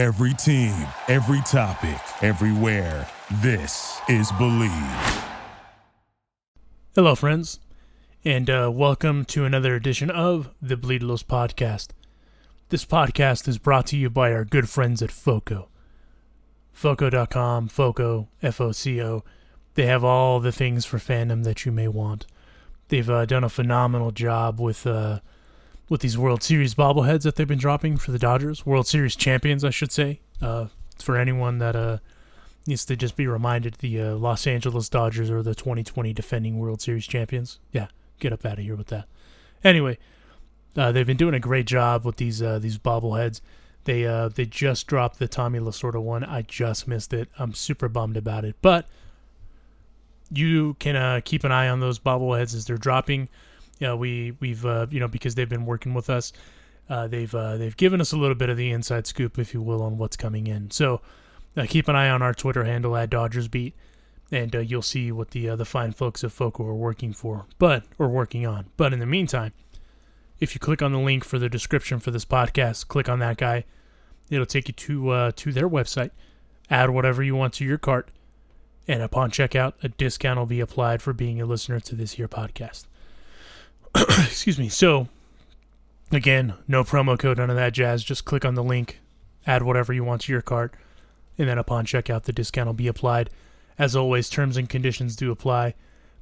Every team, every topic, everywhere. This is Believe. Hello, friends, and welcome to another edition of the Bleed Los podcast. This podcast is brought to you by our good friends at FOCO. FOCO.com, FOCO, F-O-C-O. They have all the things for fandom that you may want. They've done a phenomenal job with these World Series bobbleheads that they've been dropping for the Dodgers. World Series champions, I should say. For anyone that needs to just be reminded, the Los Angeles Dodgers are the 2020 defending World Series champions. Yeah, get up out of here with that. Anyway, they've been doing a great job with these bobbleheads. They just dropped the Tommy Lasorda one. I just missed it. I'm super bummed about it. But you can keep an eye on those bobbleheads as they're dropping. Yeah, we've because they've been working with us, they've given us a little bit of the inside scoop, if you will, on what's coming in. So keep an eye on our Twitter handle at DodgersBeat, and you'll see what the fine folks at FOCO are working on. But in the meantime, if you click on the link for the description for this podcast, click on that guy, it'll take you to their website. Add whatever you want to your cart, and upon checkout, a discount will be applied for being a listener to this here podcast. Excuse me. So, again, no promo code, none of that jazz. Just click on the link, add whatever you want to your cart, and then upon checkout, the discount will be applied. As always, terms and conditions do apply.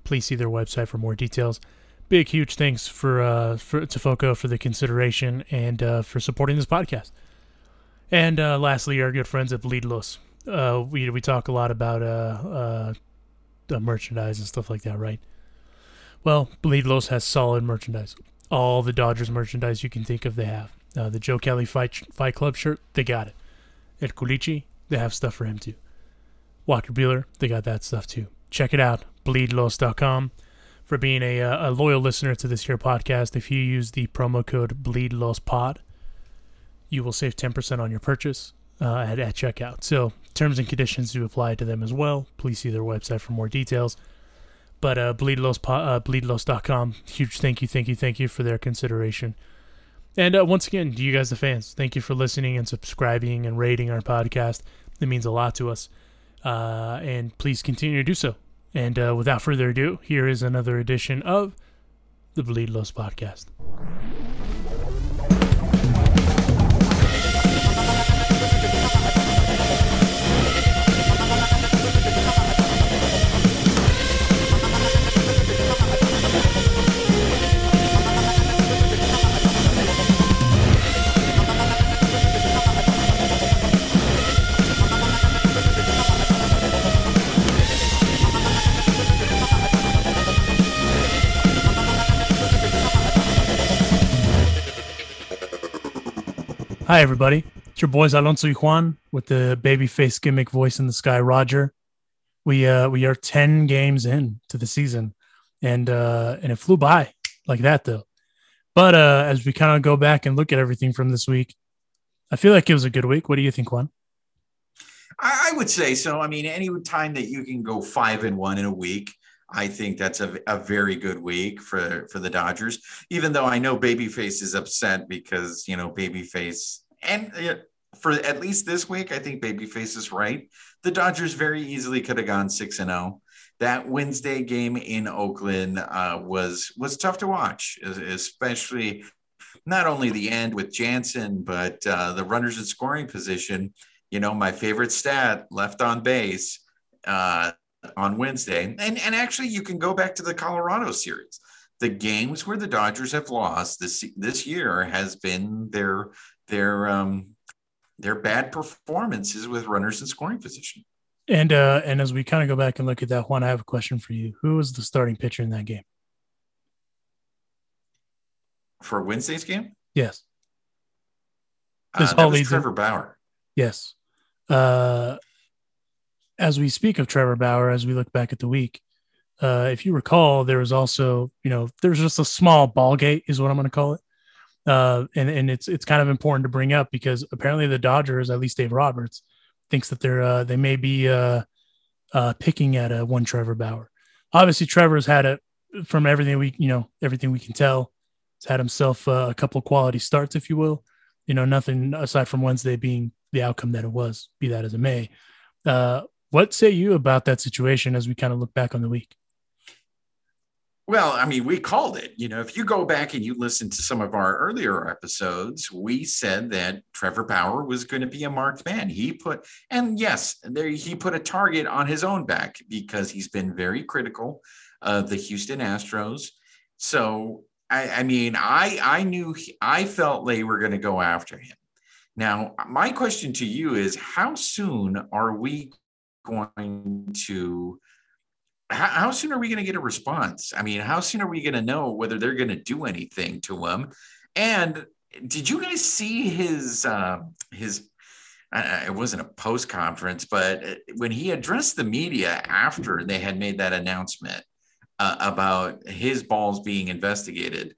Please see their website for more details. Big, huge thanks to FOCO for the consideration and for supporting this podcast. And lastly, our good friends at Bleed Los. We talk a lot about the merchandise and stuff like that, right? Well, Bleed Los has solid merchandise. All the Dodgers merchandise you can think of, they have. The Joe Kelly Fight Club shirt, they got it. El Culichi, they have stuff for him too. Walker Buehler, they got that stuff too. Check it out, BleedLos.com. For being a loyal listener to this here podcast, if you use the promo code BleedLosPod, you will save 10% on your purchase at checkout. So terms and conditions do apply to them as well. Please see their website for more details. But BleedLos.com, huge thank you for their consideration. And once again, to you guys, the fans, thank you for listening and subscribing and rating our podcast. It means a lot to us. And please continue to do so. And without further ado, here is another edition of the Bleed Los podcast. Hi, everybody. It's your boys, Alonso y Juan, with the Babyface gimmick voice in the sky, Roger. We are 10 games in to the season, and it flew by like that, though. But as we kind of go back and look at everything from this week, I feel like it was a good week. What do you think, Juan? I would say so. I mean, any time that you can go 5-1 in a week, I think that's a very good week for the Dodgers, even though I know Babyface is upset because, Babyface, and for at least this week, I think Babyface is right. The Dodgers very easily could have gone 6-0. That Wednesday game in Oakland was tough to watch, especially not only the end with Jansen, but the runners in scoring position. My favorite stat, left on base, on Wednesday. And actually, you can go back to the Colorado series. The games where the Dodgers have lost this year has been their bad performances with runners in scoring position. And as we kind of go back and look at that, Juan, I have a question for you. Who was the starting pitcher in that game? For Wednesday's game? Yes. That was Trevor Bauer. Yes. As we speak of Trevor Bauer, as we look back at the week, if you recall, there was also, there's just a small ballgate is what I'm going to call it. And it's kind of important to bring up because apparently the Dodgers, at least Dave Roberts, thinks that they may be picking at one Trevor Bauer. Obviously, Trevor's had from everything we can tell, has had himself a couple quality starts, if you will. Nothing aside from Wednesday being the outcome that it was, be that as it may. What say you about that situation as we kind of look back on the week? Well, I mean, we called it. You know, if you go back and you listen to some of our earlier episodes, we said that Trevor Bauer was going to be a marked man. He put, and yes, there he put a target on his own back because he's been very critical of the Houston Astros. So, I felt they were going to go after him. Now, my question to you is, how soon are we going to? How soon are we going to get a response? I mean, how soon are we going to know whether they're going to do anything to him? And did you guys see his it wasn't a post-conference, but when he addressed the media after they had made that announcement about his balls being investigated,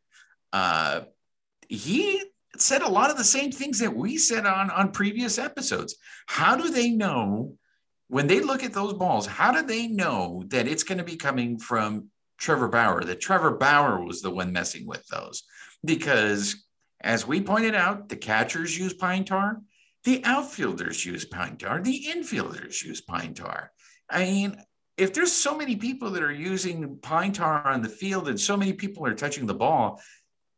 he said a lot of the same things that we said on previous episodes. How do they know? When they look at those balls, how do they know that it's going to be coming from Trevor Bauer, that Trevor Bauer was the one messing with those? Because as we pointed out, the catchers use pine tar, the outfielders use pine tar, the infielders use pine tar. I mean, if there's so many people that are using pine tar on the field and so many people are touching the ball,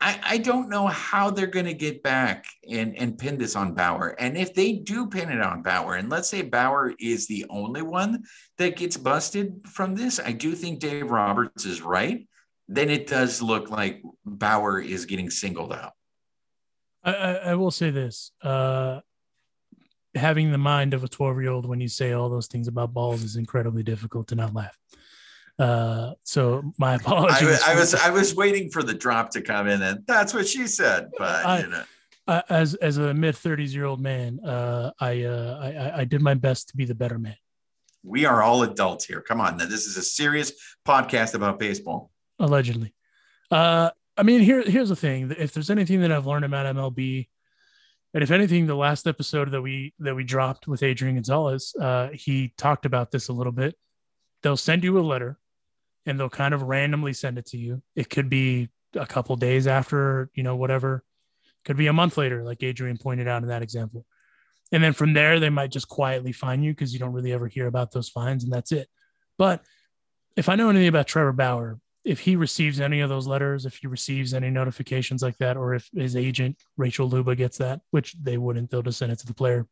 I don't know how they're going to get back and pin this on Bauer. And if they do pin it on Bauer, and let's say Bauer is the only one that gets busted from this, I do think Dave Roberts is right. Then it does look like Bauer is getting singled out. I will say this. Having the mind of a 12-year-old when you say all those things about balls is incredibly difficult to not laugh. So my apologies. I was waiting for the drop to come in, and that's what she said. But you know, as a mid 30s year old man, I did my best to be the better man. We are all adults here. Come on, now, this is a serious podcast about baseball. Allegedly, I mean, here's the thing. If there's anything that I've learned about MLB, and if anything, the last episode that we dropped with Adrian Gonzalez, he talked about this a little bit. They'll send you a letter. And they'll kind of randomly send it to you. It could be a couple days after, you know, whatever. Could be a month later, like Adrian pointed out in that example. And then from there, they might just quietly fine you because you don't really ever hear about those fines, and that's it. But if I know anything about Trevor Bauer, if he receives any of those letters, if he receives any notifications like that, or if his agent, Rachel Luba, gets that, which they wouldn't, they'll just send it to the player.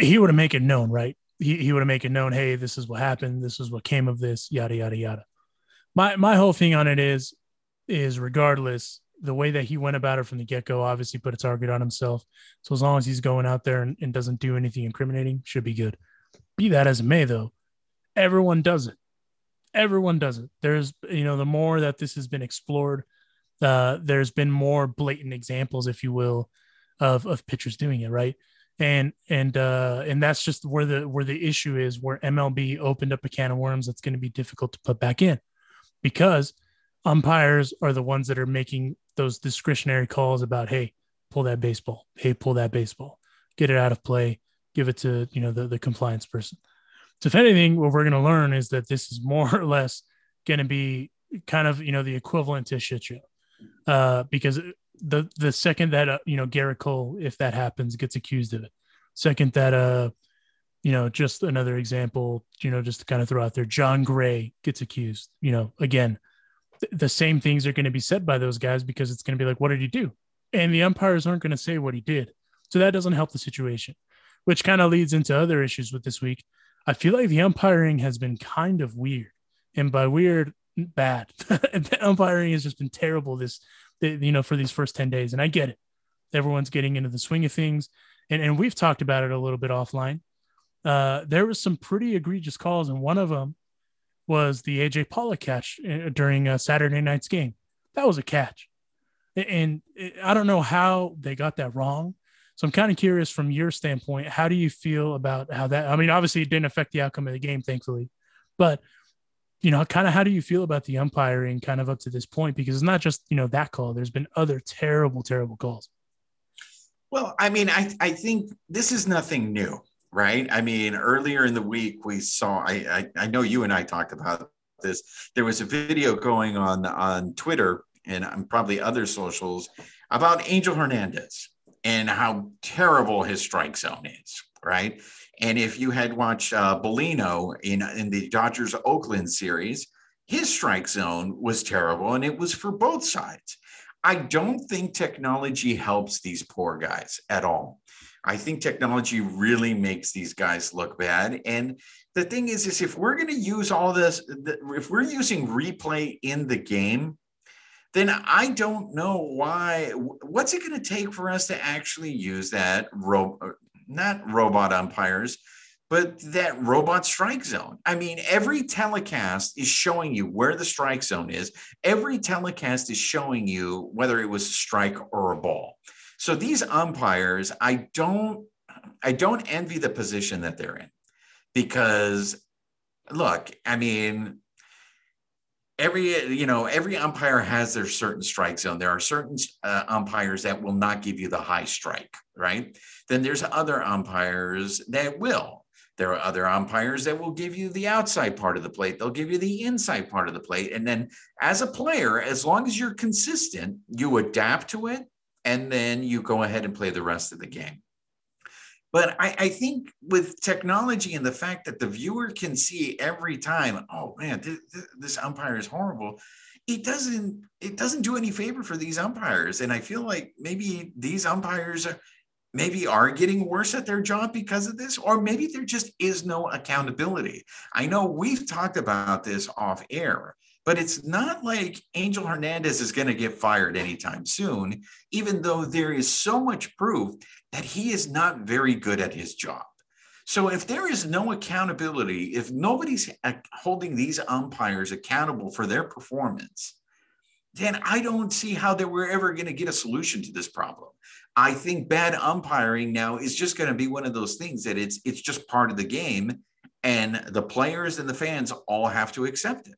He would have made it known, right? He would have made it known, hey, this is what happened. This is what came of this, yada, yada, yada. My whole thing on it is regardless, the way that he went about it from the get-go, obviously put a target on himself. So as long as he's going out there and doesn't do anything incriminating, should be good. Be that as it may, though, everyone does it. Everyone does it. There's, you know, the more that this has been explored, there's been more blatant examples, if you will, of pitchers doing it, right? And that's just where the issue is, where MLB opened up a can of worms that's going to be difficult to put back in, because umpires are the ones that are making those discretionary calls about, hey, pull that baseball, get it out of play, give it to, you know, the compliance person. So if anything, what we're going to learn is that this is more or less going to be kind of, you know, the equivalent to shit show, because the second that, you know, Garrett Cole, if that happens, gets accused of it. Second that, you know, just another example, you know, just to kind of throw out there, John Gray gets accused, you know, again, the same things are going to be said by those guys, because it's going to be like, what did he do? And the umpires aren't going to say what he did. So that doesn't help the situation, which kind of leads into other issues with this week. I feel like the umpiring has been kind of weird, and by weird, bad. The umpiring has just been terrible you know, for these first 10 days. And I get it. Everyone's getting into the swing of things. And we've talked about it a little bit offline. There was some pretty egregious calls. And one of them was the AJ Pollock catch during Saturday night's game. That was a catch. And I don't know how they got that wrong. So I'm kind of curious from your standpoint, how do you feel about how that, I mean, obviously it didn't affect the outcome of the game, thankfully, but you know, kind of how do you feel about the umpiring kind of up to this point? Because it's not just, you know, that call. There's been other terrible, terrible calls. Well, I mean, I think this is nothing new, right? I mean, earlier in the week, we saw, I know you and I talked about this. There was a video going on Twitter and probably other socials about Angel Hernandez. and how terrible his strike zone is, right? And if you had watched Bellino in the Dodgers-Oakland series, his strike zone was terrible, and it was for both sides. I don't think technology helps these poor guys at all. I think technology really makes these guys look bad. And the thing is if we're going to use all this, if we're using replay in the game, then I don't know why, what's it going to take for us to actually use that, not robot umpires, but that robot strike zone? I mean, every telecast is showing you where the strike zone is. Every telecast is showing you whether it was a strike or a ball. So these umpires, I don't envy the position that they're in, because look, I mean, every umpire has their certain strike zone. There are certain umpires that will not give you the high strike, right? Then there's other umpires that will. There are other umpires that will give you the outside part of the plate. They'll give you the inside part of the plate. And then as a player, as long as you're consistent, you adapt to it, and then you go ahead and play the rest of the game. But I think with technology and the fact that the viewer can see every time, oh man, this umpire is horrible, it doesn't do any favor for these umpires. And I feel like maybe these umpires are getting worse at their job because of this, or maybe there just is no accountability. I know we've talked about this off air, but it's not like Angel Hernandez is going to get fired anytime soon, even though there is so much proof that he is not very good at his job. So if there is no accountability, if nobody's holding these umpires accountable for their performance, then I don't see how that we're ever going to get a solution to this problem. I think bad umpiring now is just going to be one of those things that it's just part of the game, and the players and the fans all have to accept it.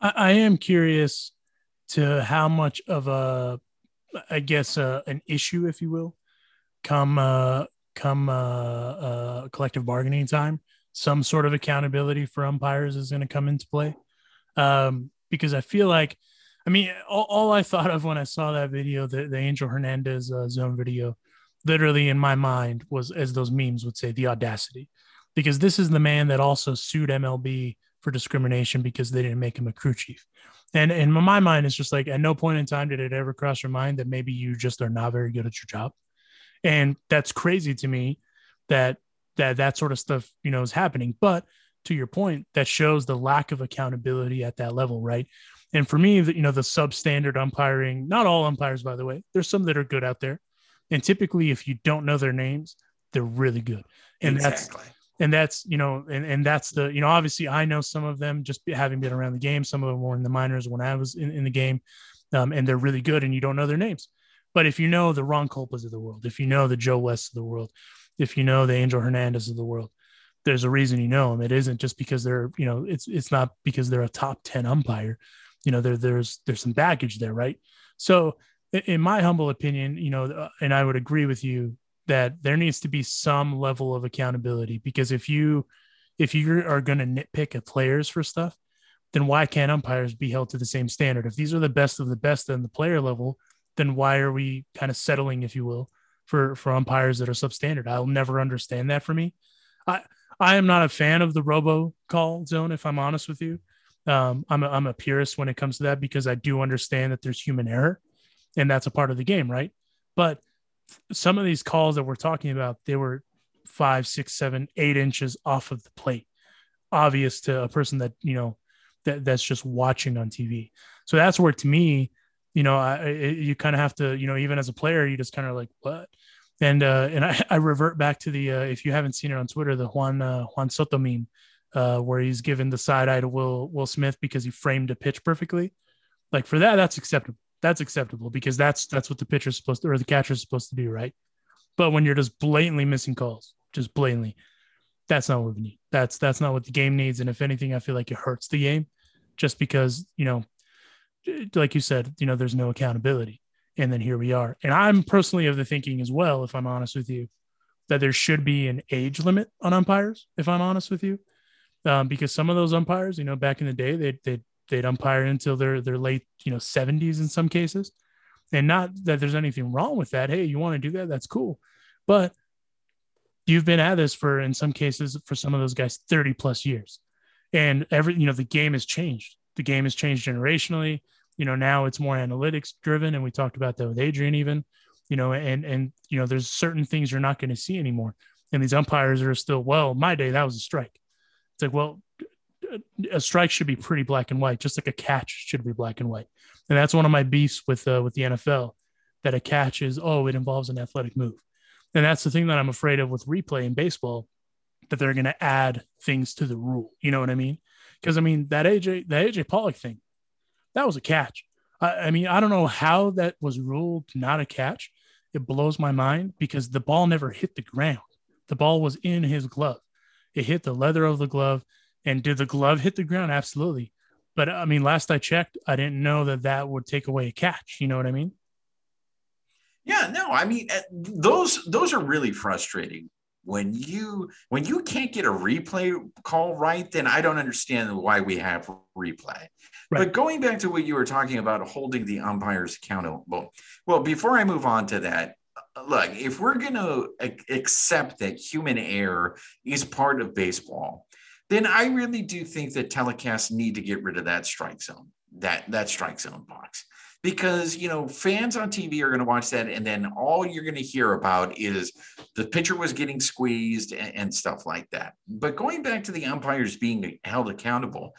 I am curious to how much of an issue, if you will, come collective bargaining time. Some sort of accountability for umpires is going to come into play, because I feel like, I mean, all I thought of when I saw that video, the Angel Hernandez zone video, literally in my mind was, as those memes would say, the audacity, because this is the man that also sued MLB for discrimination because they didn't make him a crew chief. And in my mind, it's just like, at no point in time did it ever cross your mind that maybe you just are not very good at your job. And that's crazy to me that sort of stuff, you know, is happening. But to your point, that shows the lack of accountability at that level, right? And for me, the substandard umpiring, not all umpires, by the way, there's some that are good out there. And typically, if you don't know their names, they're really good. And exactly. That's obviously I know some of them just having been around the game. Some of them were in the minors when I was in the game, and they're really good and you don't know their names. But if you know the Ron Culpas of the world, if you know the Joe West of the world, if you know the Angel Hernandez of the world, there's a reason you know them. It isn't just because it's not because they're a top 10 umpire. There's some baggage there, right? So in my humble opinion, and I would agree with you, that there needs to be some level of accountability, because if you are going to nitpick at players for stuff, then why can't umpires be held to the same standard? If these are the best of the best on the player level, then why are we kind of settling, if you will, for umpires that are substandard? I'll never understand that. For me, I am not a fan of the robo-call zone, if I'm honest with you. I'm a purist when it comes to that, because I do understand that there's human error, and that's a part of the game, right? But some of these calls that we're talking about, they were 5, 6, 7, 8 inches off of the plate, obvious to a person that, that's just watching on TV. So that's where, to me, you kind of have to, even as a player, you just kind of like, what? And I revert back to the, if you haven't seen it on Twitter, the Juan Soto meme, where he's given the side eye to Will Smith because he framed a pitch perfectly. Like, for that, that's acceptable. That's acceptable, because that's what the pitcher's supposed to, or the catcher's supposed to do, right? But when you're just blatantly missing calls, just blatantly, that's not what we need. That's not what the game needs. And if anything, I feel like it hurts the game, just because, like you said, there's no accountability. And then here we are. And I'm personally of the thinking as well, if I'm honest with you, that there should be an age limit on umpires, if I'm honest with you, because some of those umpires, back in the day, they'd umpire until their late 70s in some cases. And not that there's anything wrong with that. Hey, you want to do that? That's cool. But you've been at this for, in some cases, for some of those guys, 30 plus years. And every, you know, the game has changed. The game has changed generationally. You know, now it's more analytics driven. And we talked about that with Adrian even, you know, and, you know, there's certain things you're not going to see anymore. And these umpires are still, well, my day, that was a strike. It's like, well, a strike should be pretty black and white, just like a catch should be black and white. And that's one of my beefs with the NFL, that a catch is, oh, it involves an athletic move. And that's the thing that I'm afraid of with replay in baseball, that they're going to add things to the rule. You know what I mean? Because, I mean, that AJ Pollock thing, that was a catch. I mean, I don't know how that was ruled not a catch. It blows my mind, because the ball never hit the ground. The ball was in his glove. It hit the leather of the glove. And did the glove hit the ground? Absolutely. But, I mean, last I checked, I didn't know that that would take away a catch. You know what I mean? Yeah, no, I mean, those are really frustrating. When you can't get a replay call right, then I don't understand why we have replay. Right. But going back to what you were talking about, holding the umpires accountable. Well, before I move on to that, look, if we're going to accept that human error is part of baseball, then I really do think that telecasts need to get rid of that strike zone, that strike zone box, because, you know, fans on TV are going to watch that. And then all you're going to hear about is the pitcher was getting squeezed and stuff like that. But going back to the umpires being held accountable,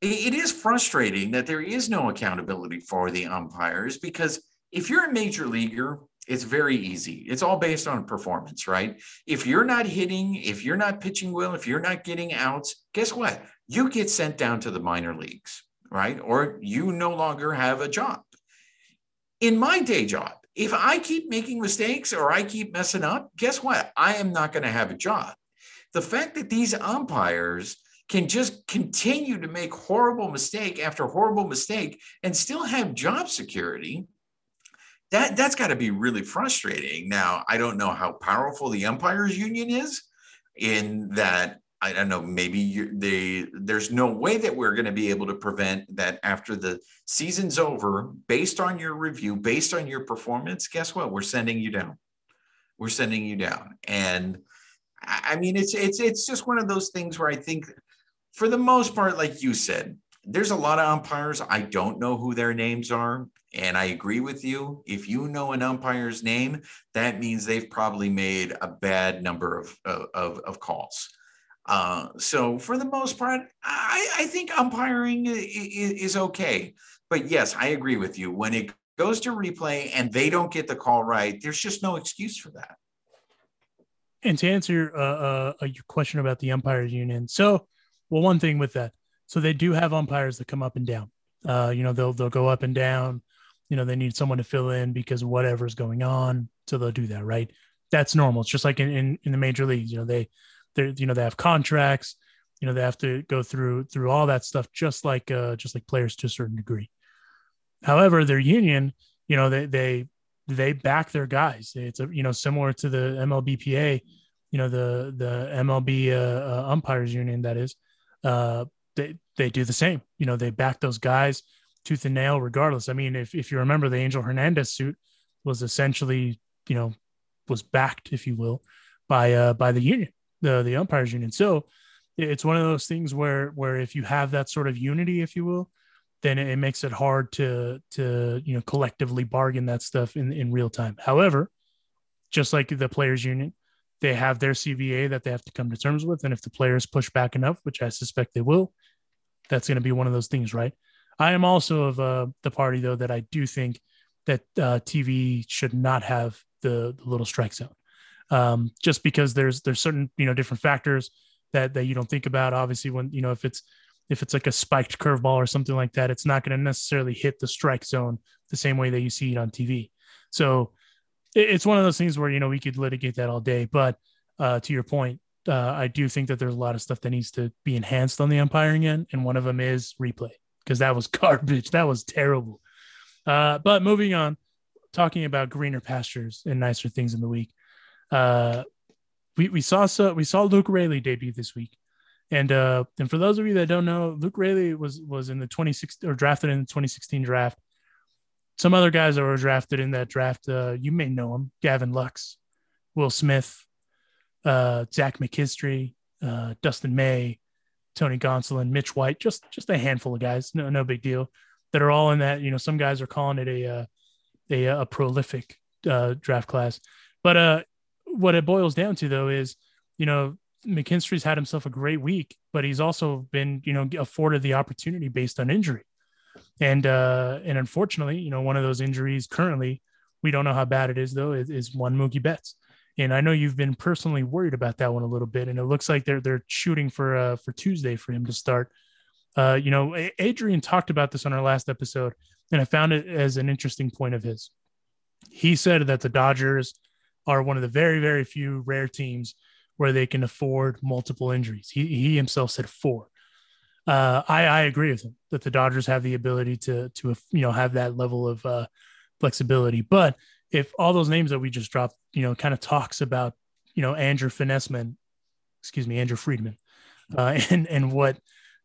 it is frustrating that there is no accountability for the umpires, because if you're a major leaguer, it's very easy. It's all based on performance, right? If you're not hitting, if you're not pitching well, if you're not getting outs, guess what? You get sent down to the minor leagues, right? Or you no longer have a job. In my day job, if I keep making mistakes or I keep messing up, guess what? I am not going to have a job. The fact that these umpires can just continue to make horrible mistake after horrible mistake and still have job security, That's got to be really frustrating. Now, I don't know how powerful the umpires union is, in that, I don't know, maybe there's no way that we're going to be able to prevent that after the season's over, based on your review, based on your performance, guess what? We're sending you down. We're sending you down. And I mean, it's just one of those things where I think, for the most part, like you said, there's a lot of umpires. I don't know who their names are. And I agree with you. If you know an umpire's name, that means they've probably made a bad number of calls. So for the most part, I think umpiring is okay. But yes, I agree with you. When it goes to replay and they don't get the call right, there's just no excuse for that. And to answer your question about the umpires union. So, well, one thing with that. So they do have umpires that come up and down. You know, they'll go up and down. You know, they need someone to fill in because whatever's going on. So they'll do that, right? That's normal. It's just like in the major leagues, you know, they have contracts, you know, they have to go through all that stuff, just like players to a certain degree. However, their union, you know, they back their guys. It's a, you know, similar to the MLBPA, you know, the MLB umpires union, that is, they do the same. You know, they back those guys tooth and nail regardless. I mean, if you remember, the Angel Hernandez suit was essentially, you know, was backed, if you will, by the union, the umpires union. So it's one of those things where if you have that sort of unity, if you will, then it makes it hard to, you know, collectively bargain that stuff in real time. However, just like the players union, they have their CBA that they have to come to terms with. And if the players push back enough, which I suspect they will, that's going to be one of those things, right? I am also of the party, though, that I do think that TV should not have the little strike zone, just because there's certain, you know, different factors that you don't think about. Obviously, when, you know, if it's like a spiked curveball or something like that, it's not going to necessarily hit the strike zone the same way that you see it on TV. So it's one of those things where, you know, we could litigate that all day. But to your point, I do think that there's a lot of stuff that needs to be enhanced on the umpiring end. And one of them is replay, because that was garbage. That was terrible. But moving on, talking about greener pastures and nicer things in the week. We saw Luke Raley debut this week. And for those of you that don't know, Luke Raley was drafted in the 2016 draft. some other guys that were drafted in that draft, you may know them: Gavin Lux, Will Smith, Zach McKinstry, Dustin May, Tony Gonsolin, Mitch White, just a handful of guys, no big deal, that are all in that. You know, some guys are calling it a prolific draft class. But what it boils down to, though, is, you know, McKinstry's had himself a great week, but he's also been, you know, afforded the opportunity based on injury. And unfortunately, you know, one of those injuries currently, we don't know how bad it is, though, is one Mookie Betts. And I know you've been personally worried about that one a little bit, and it looks like they're shooting for Tuesday for him to start. You know, Adrian talked about this on our last episode, and I found it as an interesting point of his. He said that the Dodgers are one of the very, very few rare teams where they can afford multiple injuries. He himself said 4. I agree with him that the Dodgers have the ability to you know, have that level of flexibility. But if all those names that we just dropped, you know, kind of talks about, you know, Andrew Friedman, and what,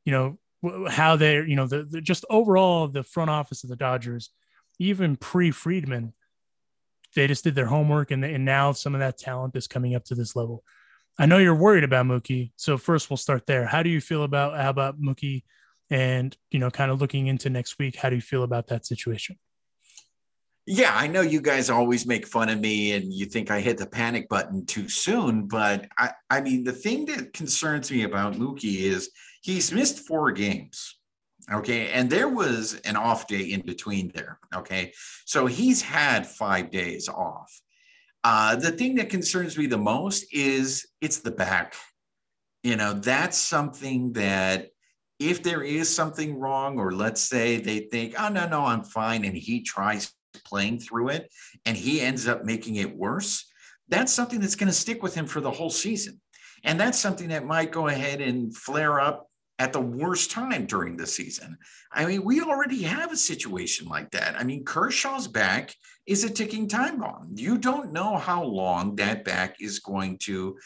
you know, how they're, you know, the just overall the front office of the Dodgers, even pre-Friedman, they just did their homework, and now some of that talent is coming up to this level. I know you're worried about Mookie, so first we'll start there. How do you feel about Mookie, and, you know, kind of looking into next week, how do you feel about that situation? Yeah, I know you guys always make fun of me and you think I hit the panic button too soon, but I mean, the thing that concerns me about Mookie is he's missed 4 games. Okay. And there was an off day in between there. Okay. So he's had 5 days off. The thing that concerns me the most is it's the back. You know, that's something that if there is something wrong, or let's say they think, oh, no, I'm fine, and he tries playing through it and he ends up making it worse, that's something that's going to stick with him for the whole season. And that's something that might go ahead and flare up at the worst time during the season. I mean, we already have a situation like that. I mean, Kershaw's back is a ticking time bomb. You don't know how long that back is going to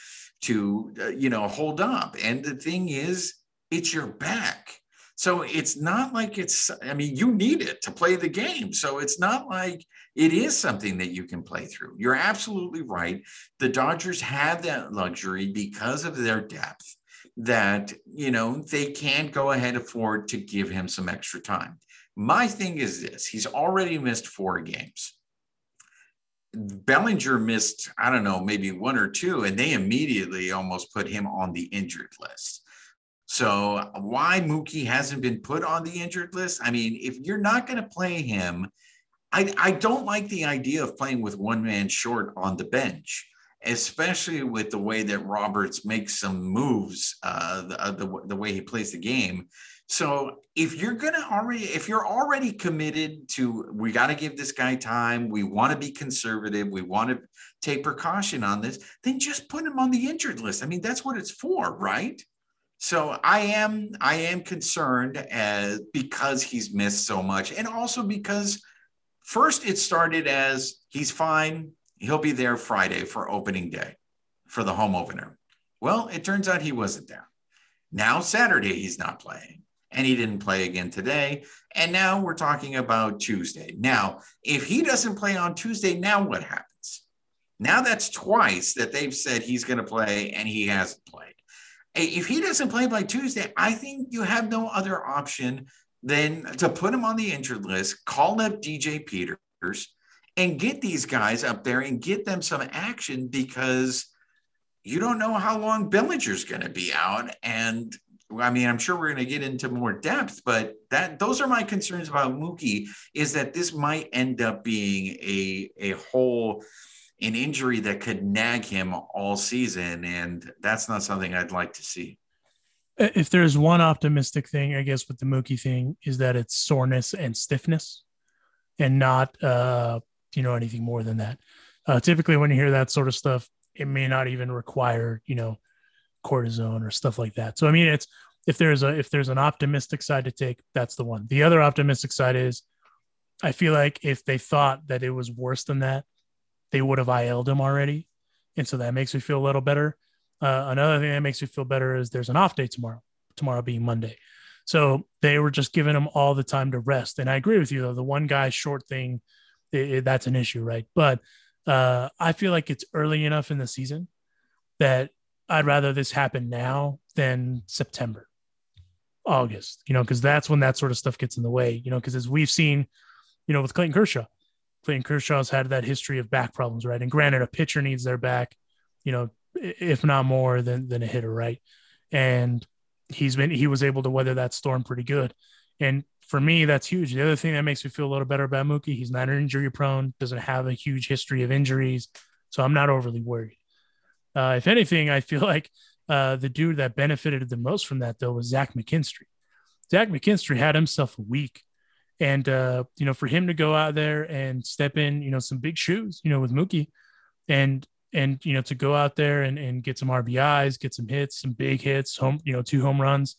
you know, hold up. And the thing is, it's your back. So it's not like you need it to play the game. So it's not like it is something that you can play through. You're absolutely right. The Dodgers have that luxury because of their depth, that, you know, they can go ahead and afford to give him some extra time. My thing is this: he's already missed 4 games. Bellinger missed, I don't know, maybe 1 or 2, and they immediately almost put him on the injured list. So why Mookie hasn't been put on the injured list? I mean, if you're not going to play him, I don't like the idea of playing with one man short on the bench, especially with the way that Roberts makes some moves, the way he plays the game. So if you're already committed to, we got to give this guy time, we want to be conservative, we want to take precaution on this, then just put him on the injured list. I mean, that's what it's for, right? So I am concerned because he's missed so much, and also because first it started as he's fine, he'll be there Friday for opening day, for the home opener. Well, it turns out he wasn't there. Now Saturday he's not playing, and he didn't play again today. And now we're talking about Tuesday. Now, if he doesn't play on Tuesday, now what happens? Now that's twice that they've said he's going to play and he hasn't played. If he doesn't play by Tuesday, I think you have no other option than to put him on the injured list, call up DJ Peters, and get these guys up there and get them some action, because you don't know how long Bellinger's going to be out. And I mean, I'm sure we're going to get into more depth, but those are my concerns about Mookie, is that this might end up being an injury that could nag him all season. And that's not something I'd like to see. If there's one optimistic thing, I guess, with the Mookie thing, is that it's soreness and stiffness and not, you know, anything more than that. Typically when you hear that sort of stuff, it may not even require, you know, cortisone or stuff like that. So I mean, it's, if there's an optimistic side to take, that's the one. The other optimistic side is, I feel like if they thought that it was worse than that, they would have IL'd him already, and so that makes me feel a little better. Another thing that makes me feel better is there's an off day tomorrow being Monday. So they were just giving him all the time to rest. And I agree with you, though. The one guy short thing, that's an issue, right? But I feel like it's early enough in the season that I'd rather this happen now than September, August, you know, because that's when that sort of stuff gets in the way, you know, because as we've seen, you know, with Clayton Kershaw's had that history of back problems, right? And granted, a pitcher needs their back, you know, if not more than a hitter, right? And he was able to weather that storm pretty good. And for me, that's huge. The other thing that makes me feel a little better about Mookie, he's not injury prone, doesn't have a huge history of injuries. So I'm not overly worried. If anything, I feel like the dude that benefited the most from that, though, was Zach McKinstry. Zach McKinstry had himself a week. And, you know, for him to go out there and step in, you know, some big shoes, you know, with Mookie and, you know, to go out there and get some RBIs, get some hits, some big hits, home, you know, 2 home runs,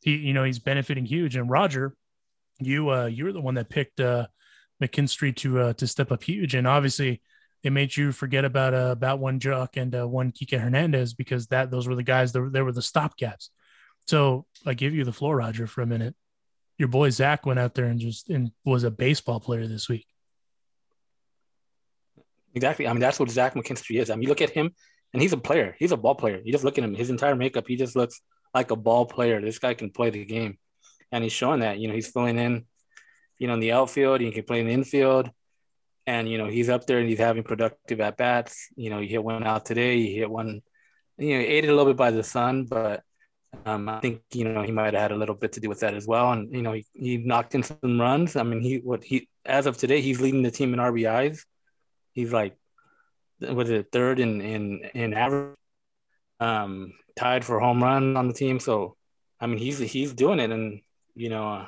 he's benefiting huge. And Roger, you were the one that picked McKinstry to step up huge. And obviously it made you forget about one Jock and one Kike Hernandez, because those were the guys that they were the stopgaps. So I give you the floor, Roger, for a minute. Your boy Zach went out there and was a baseball player this week. Exactly. I mean, that's what Zach McKinstry is. I mean, you look at him and he's a player. He's a ball player. You just look at him, his entire makeup, he just looks like a ball player. This guy can play the game. And he's showing that, you know, he's filling in, you know, in the outfield, he can play in the infield. And, you know, he's up there and he's having productive at-bats. You know, he hit one out today. He hit one, you know, aided a little bit by the sun, but I think, you know, he might have had a little bit to do with that as well. And, you know, he knocked in some runs. I mean, as of today, he's leading the team in RBIs. He's like, was it third in average, tied for home run on the team. So, I mean, he's doing it. And, you know,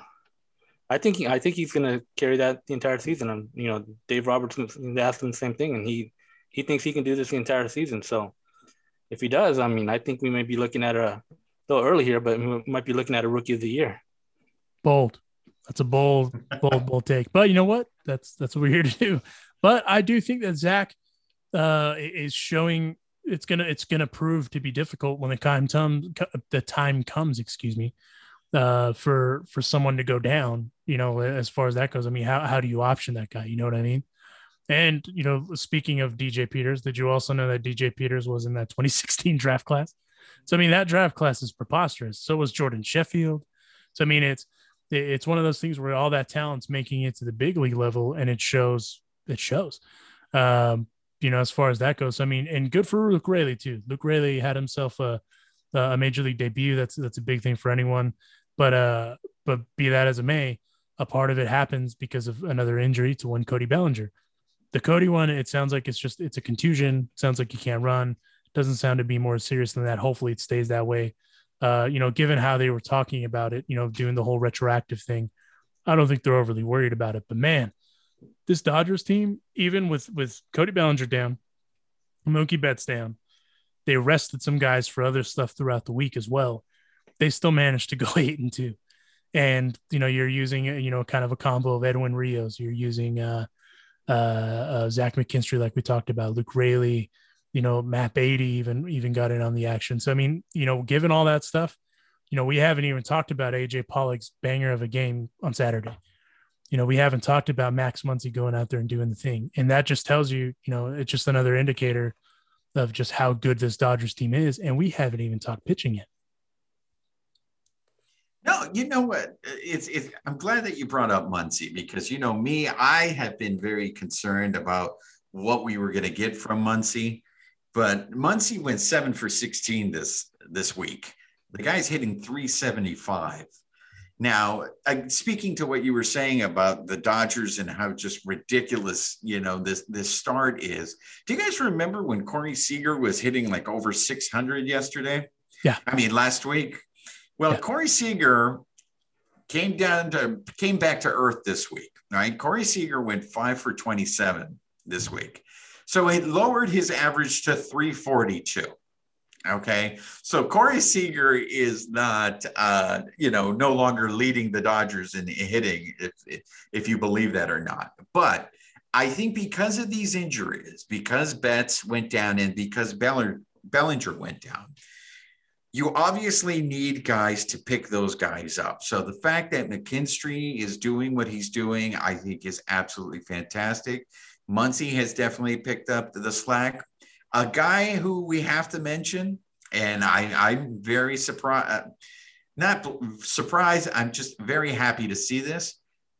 I think he's going to carry that the entire season. And, you know, Dave Roberts asked him the same thing, and he thinks he can do this the entire season. So if he does, I mean, I think we may be looking at a little early here, but we might be looking at a rookie of the year. Bold. That's a bold take. But you know what? That's what we're here to do. But I do think that Zach is showing it's gonna prove to be difficult when the time comes. Excuse me, for someone to go down. You know, as far as that goes, I mean, how do you option that guy? You know what I mean? And you know, speaking of DJ Peters, did you also know that DJ Peters was in that 2016 draft class? So, I mean, that draft class is preposterous. So was Jordan Sheffield. So, I mean, it's one of those things where all that talent's making it to the big league level, and it shows, you know, as far as that goes. So, I mean, and good for Luke Raley, too. Luke Raley had himself a major league debut. That's a big thing for anyone. But be that as it may, a part of it happens because of another injury to one Cody Bellinger. The Cody one, it sounds like it's a contusion. Sounds like he can't run. Doesn't sound to be more serious than that. Hopefully it stays that way. You know, given how they were talking about it, you know, doing the whole retroactive thing, I don't think they're overly worried about it. But man, this Dodgers team, even with Cody Bellinger down, Mookie Betts down, they rested some guys for other stuff throughout the week as well. They still managed to go 8-2. And, you know, you're using, you know, kind of a combo of Edwin Rios. You're using Zach McKinstry, like we talked about, Luke Raley, you know, Matt Beatty even got in on the action. So, I mean, you know, given all that stuff, you know, we haven't even talked about AJ Pollock's banger of a game on Saturday. You know, we haven't talked about Max Muncy going out there and doing the thing. And that just tells you, you know, it's just another indicator of just how good this Dodgers team is. And we haven't even talked pitching yet. No, you know what? I'm glad that you brought up Muncy because, you know, me, I have been very concerned about what we were going to get from Muncy. But Muncy went 7 for 16 this week. The guy's hitting 375. Now, speaking to what you were saying about the Dodgers and how just ridiculous, you know, this start is. Do you guys remember when Corey Seager was hitting like over 600 yesterday? Yeah. I mean, last week. Well, yeah. Corey Seager came back to earth this week, right? Corey Seager went 5 for 27 this week. So it lowered his average to 342. Okay. So Corey Seager is not, you know, no longer leading the Dodgers in hitting, if you believe that or not. But I think because of these injuries, because Betts went down and because Bellinger went down, you obviously need guys to pick those guys up. So the fact that McKinstry is doing what he's doing, I think, is absolutely fantastic. Muncy has definitely picked up the slack. A guy who we have to mention, and I'm very surprised, I'm just very happy to see this.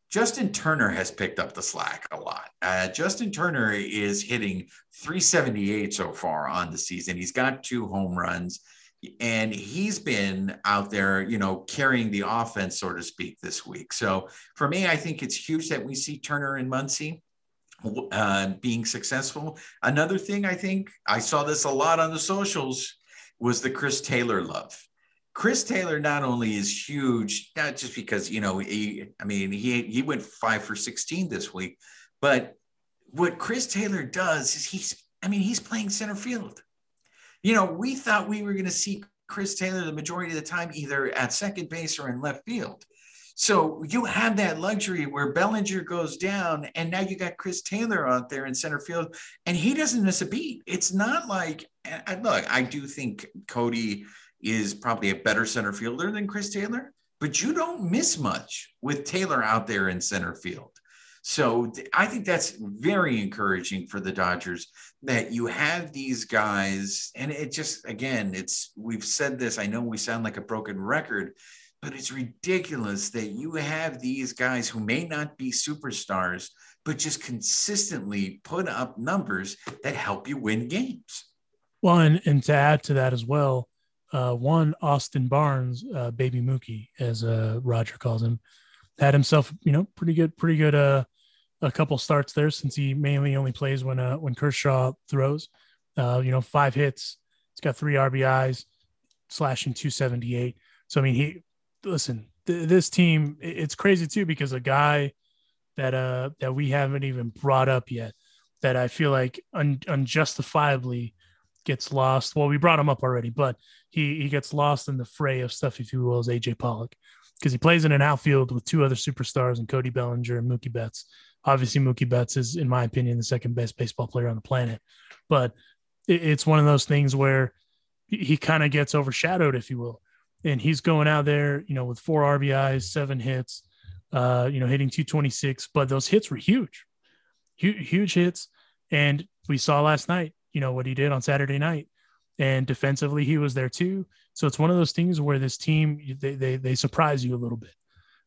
Justin Turner has picked up the slack a lot. Justin Turner is hitting 378 so far on the season. He's got 2 home runs. And he's been out there, you know, carrying the offense, so to speak, this week. So for me, I think it's huge that we see Turner and Muncy being successful. Another thing I think I saw this a lot on the socials was the Chris Taylor love. Chris Taylor not only is huge, not just because, you know, he went 5 for 16 this week, but what Chris Taylor does is he's playing center field. You know, we thought we were going to see Chris Taylor the majority of the time, either at second base or in left field. So you have that luxury where Bellinger goes down and now you got Chris Taylor out there in center field and he doesn't miss a beat. It's not like, I do think Cody is probably a better center fielder than Chris Taylor, but you don't miss much with Taylor out there in center field. So I think that's very encouraging for the Dodgers that you have these guys. And it just, again, we've said this, I know we sound like a broken record, but it's ridiculous that you have these guys who may not be superstars, but just consistently put up numbers that help you win games. Well, and to add to that as well, Austin Barnes, Baby Mookie, as Roger calls him, had himself, you know, pretty good, a couple starts there since he mainly only plays when Kershaw throws, 5 hits. He's got 3 RBIs, slashing 278. So, I mean, this team, it's crazy too, because a guy that we haven't even brought up yet that I feel like unjustifiably gets lost. Well, we brought him up already, but he gets lost in the fray of stuff, if you will, is AJ Pollock. Because he plays in an outfield with 2 other superstars and Cody Bellinger and Mookie Betts. Obviously, Mookie Betts is, in my opinion, the second best baseball player on the planet. But it's one of those things where he kind of gets overshadowed, if you will. And he's going out there, you know, with 4 RBIs, 7 hits, hitting 226. But those hits were huge hits. And we saw last night, you know, what he did on Saturday night. And defensively, he was there too. So it's one of those things where this team, they surprise you a little bit,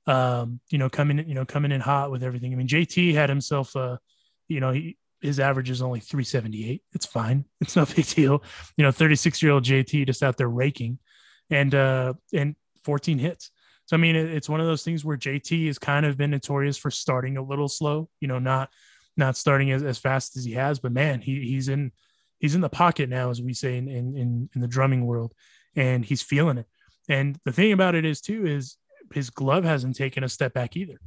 coming in hot with everything. I mean, JT had himself, his average is only 378. It's fine. It's no big deal. 36-year-old JT just out there raking and 14 hits. So, I mean, it's one of those things where JT has kind of been notorious for starting a little slow, not starting as fast as he has, but man, he's in the pocket now, as we say in the drumming world, and he's feeling it. And the thing about it is too, is his glove hasn't taken a step back either.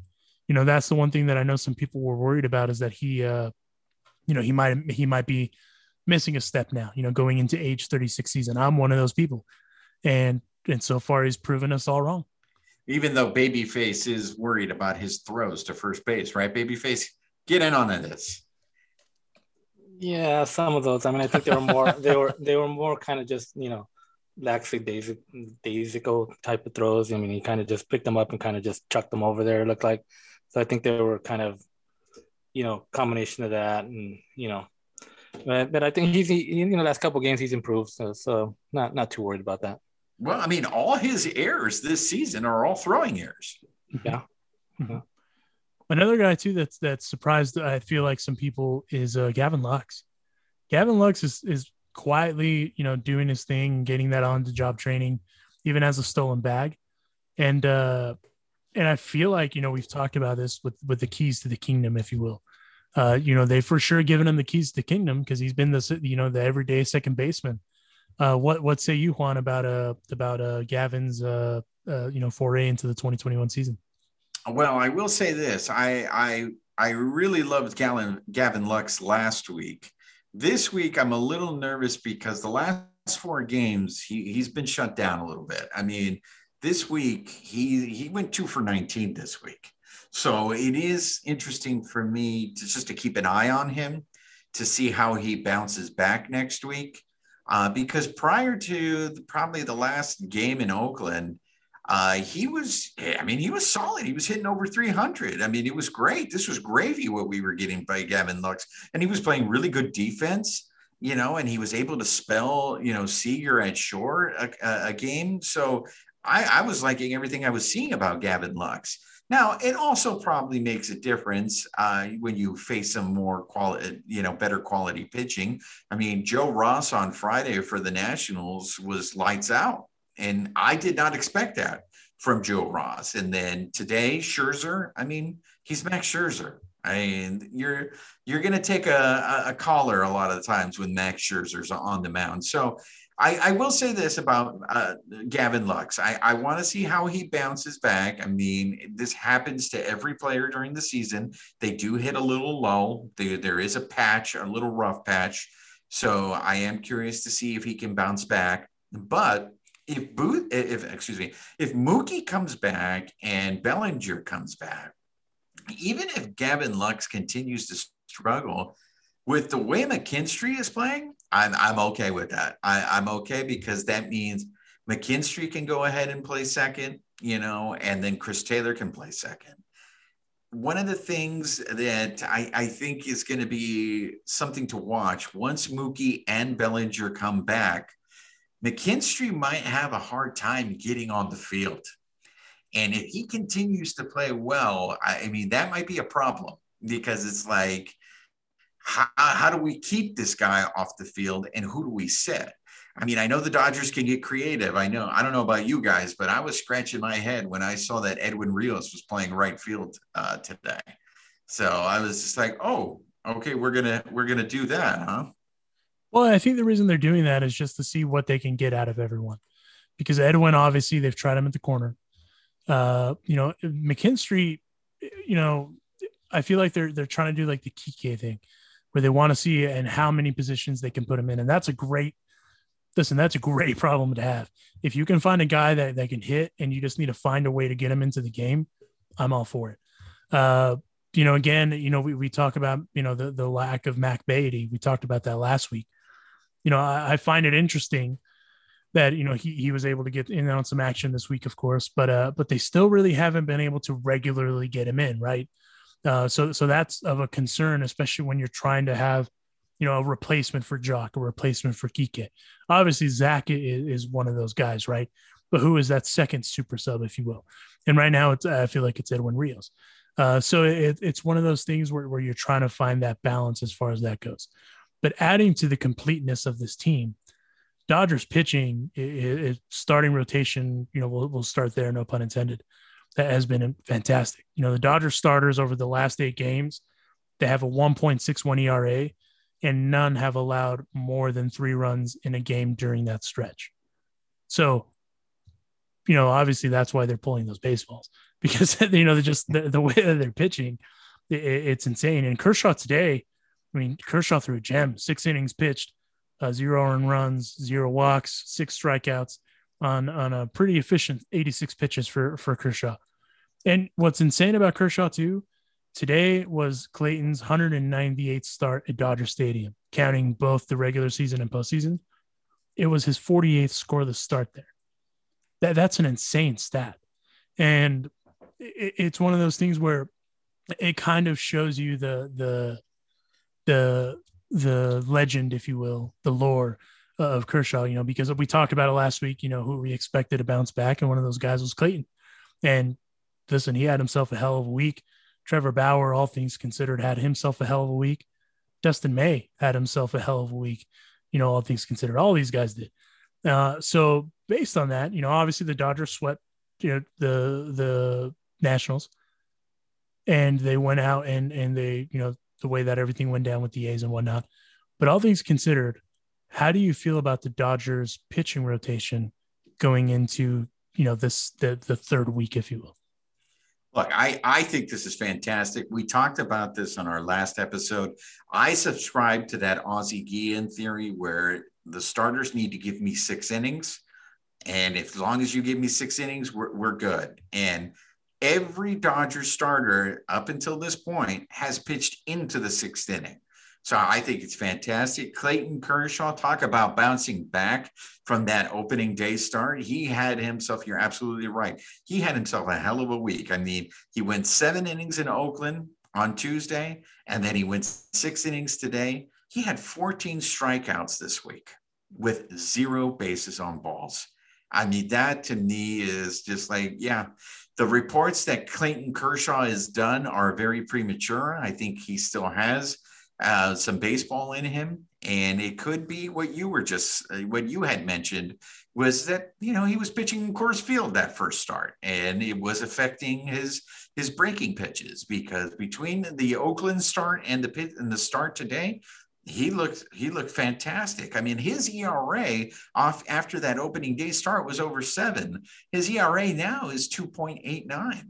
That's the one thing that I know some people were worried about, is that he might be missing a step now, going into age 36 season. I'm one of those people. And so far he's proven us all wrong. Even though Babyface is worried about his throws to first base, right? Babyface, get in on this. Yeah, some of those. I mean, I think they were more kind of just, lackadaisical type of throws. I mean, he kind of just picked them up and kind of just chucked them over there, it looked like. So I think they were kind of, combination of that and, but I think he's last couple of games he's improved. So not too worried about that. Well, I mean, all his errors this season are all throwing errors. Yeah. Mm-hmm. Another guy too that surprised, I feel like, some people is Gavin Lux. Gavin Lux is quietly, doing his thing, getting that on the job training, even as a stolen bag. And I feel like, we've talked about this with the keys to the kingdom, if you will. They've for sure given him the keys to the kingdom because he's been the everyday second baseman. What say you, Juan, about Gavin's foray into the 2021 season? Well, I will say this. I really loved Gavin Lux last week. This week, I'm a little nervous because the last 4 games, he's been shut down a little bit. I mean, this week, he went 2 for 19 this week. So it is interesting for me to keep an eye on him to see how he bounces back next week. because prior to probably the last game in Oakland, he was solid. He was hitting over 300. I mean, it was great. This was gravy what we were getting by Gavin Lux, and he was playing really good defense, you know, and he was able to spell, you know, Seager at short a game. So I was liking everything I was seeing about Gavin Lux. Now, it also probably makes a difference when you face some more quality, you know, better quality pitching. I mean, Joe Ross on Friday for the Nationals was lights out, and I did not expect that from Joe Ross. And then today, Scherzer, I mean, he's Max Scherzer. I mean, you're going to take a collar a lot of the times when Max Scherzer's on the mound. So I will say this about Gavin Lux. I want to see how he bounces back. I mean, this happens to every player during the season. They do hit a little lull. There is a patch, a little rough patch. So I am curious to see if he can bounce back. But if Mookie comes back and Bellinger comes back, even if Gavin Lux continues to struggle, with the way McKinstry is playing, I'm okay with that. I'm okay because that means McKinstry can go ahead and play second, you know, and then Chris Taylor can play second. One of the things that I think is going to be something to watch once Mookie and Bellinger come back, McKinstry might have a hard time getting on the field. And if he continues to play well, I mean, that might be a problem because it's like, how do we keep this guy off the field and who do we set? I mean, I know the Dodgers can get creative. I know, I don't know about you guys, but I was scratching my head when I saw that Edwin Rios was playing right field today. So I was just like, oh, okay, we're going to do that, huh? Well, I think the reason they're doing that is just to see what they can get out of everyone, because Edwin, obviously they've tried him at the corner. You know, McKinstry, you know, I feel like they're trying to do like the Kike thing, where they want to see and how many positions they can put him in. And that's a great problem to have. If you can find a guy that can hit and you just need to find a way to get him into the game, I'm all for it. You know, again, you know, we talk about, you know, the lack of Mac Beatty. We talked about that last week. You know, I find it interesting that, you know, he was able to get in on some action this week, of course, but they still really haven't been able to regularly get him in, right? So that's of a concern, especially when you're trying to have, you know, a replacement for Jock, a replacement for Kike. Obviously, Zach is one of those guys, right? But who is that second super sub, if you will? And right now, I feel like it's Edwin Rios. So it's one of those things where you're trying to find that balance as far as that goes. But adding to the completeness of this team, Dodgers pitching is starting rotation. You know, we'll start there, no pun intended. That has been fantastic. You know, the Dodgers starters over the last 8 games, they have a 1.61 ERA, and none have allowed more than 3 runs in a game during that stretch. So, you know, obviously that's why they're pulling those baseballs, because, you know, the way that they're pitching, it's insane. And Kershaw today, I mean, Kershaw threw a gem, 6 innings pitched, 0 earned runs, 0 walks, 6 strikeouts, on a pretty efficient 86 pitches for Kershaw. And what's insane about Kershaw too, today was Clayton's 198th start at Dodger Stadium, counting both the regular season and postseason. It was his 48th scoreless start there. That's an insane stat. And it's one of those things where it kind of shows you the legend, if you will, the lore of Kershaw, you know, because we talked about it last week, you know, who we expected to bounce back. And one of those guys was Clayton. And listen, he had himself a hell of a week. Trevor Bauer, all things considered, had himself a hell of a week. Dustin May had himself a hell of a week. You know, all things considered, all these guys did. So based on that, you know, obviously the Dodgers swept, you know, the Nationals, and they went out and they, you know, the way that everything went down with the A's and whatnot, but all things considered, how do you feel about the Dodgers pitching rotation going into, you know, this, the third week, if you will? Look, I think this is fantastic. We talked about this on our last episode. I subscribe to that Ozzie Guillen theory where the starters need to give me 6 innings. And if, as long as you give me 6 innings, we're good. And every Dodgers starter up until this point has pitched into the 6th inning. So I think it's fantastic. Clayton Kershaw, talk about bouncing back from that opening day start. He had himself, you're absolutely right, he had himself a hell of a week. I mean, he went 7 innings in Oakland on Tuesday, and then he went 6 innings today. He had 14 strikeouts this week with 0 bases on balls. I mean, that to me is just like, yeah, the reports that Clayton Kershaw has done are very premature. I think he still has some baseball in him, and it could be what you had mentioned was that, you know, he was pitching in Coors Field that first start, and it was affecting his breaking pitches, because between the Oakland start and the start today, he looked fantastic. I mean, his ERA off after that opening day start was over 7. His ERA now is 2.89.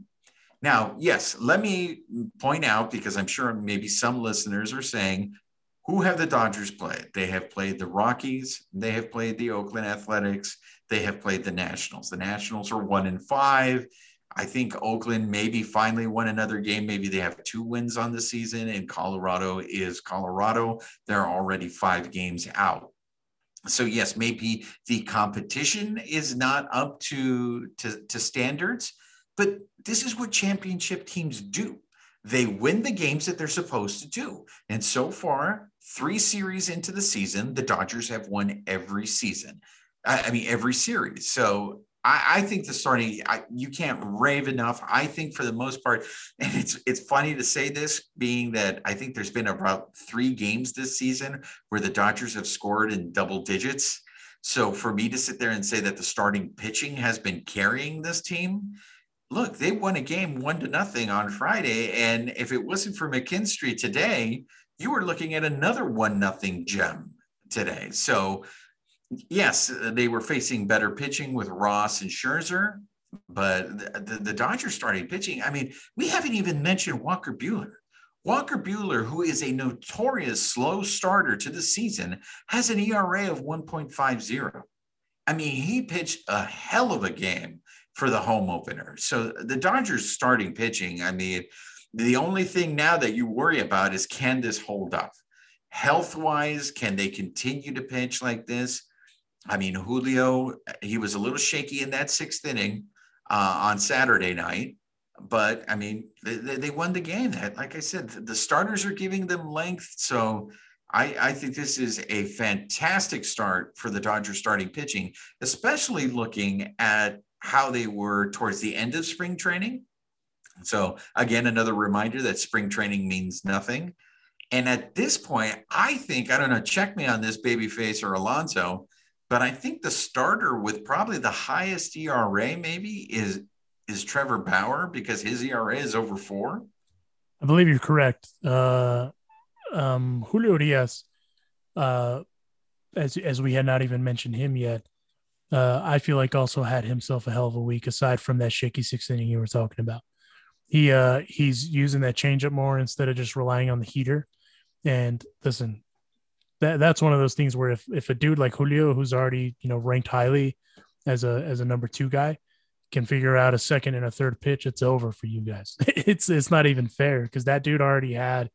Now, yes, let me point out, because I'm sure maybe some listeners are saying, who have the Dodgers played? They have played the Rockies. They have played the Oakland Athletics. They have played the Nationals. The Nationals are 1-5. I think Oakland maybe finally won another game. Maybe they have 2 wins on the season, and Colorado is Colorado. They're already 5 games out. So yes, maybe the competition is not up to standards, but this is what championship teams do. They win the games that they're supposed to do. And so far, 3 series into the season, the Dodgers have won every season. I mean, every series. So I think the starting, you can't rave enough. I think for the most part, and it's funny to say this, being that I think there's been about 3 games this season where the Dodgers have scored in double digits. So for me to sit there and say that the starting pitching has been carrying this team, look, they won a game 1-0 on Friday. And if it wasn't for McKinstry today, you were looking at another 1-0 gem today. So yes, they were facing better pitching with Ross and Scherzer, but the Dodgers starting pitching, I mean, we haven't even mentioned Walker Buehler. Walker Buehler, who is a notorious slow starter to the season, has an ERA of 1.50. I mean, he pitched a hell of a game for the home opener. So the Dodgers starting pitching, I mean, the only thing now that you worry about is, can this hold up? Health-wise, can they continue to pitch like this? I mean, Julio, he was a little shaky in that 6th inning on Saturday night, but I mean, they won the game. Like I said, the starters are giving them length. So I think this is a fantastic start for the Dodgers starting pitching, especially looking at how they were towards the end of spring training. So again, another reminder that spring training means nothing. And at this point, I think, I don't know, check me on this, Babyface or Alonso, but I think the starter with probably the highest ERA maybe is Trevor Bauer, because his ERA is over 4. I believe you're correct. Julio Diaz, as we had not even mentioned him yet, I feel like also had himself a hell of a week, aside from that shaky 6th inning you were talking about. He's using that changeup more instead of just relying on the heater. And listen, that's one of those things where if a dude like Julio, who's already, you know, ranked highly as a number 2 guy, can figure out a 2nd and a 3rd pitch, it's over for you guys. It's not even fair, because that dude already had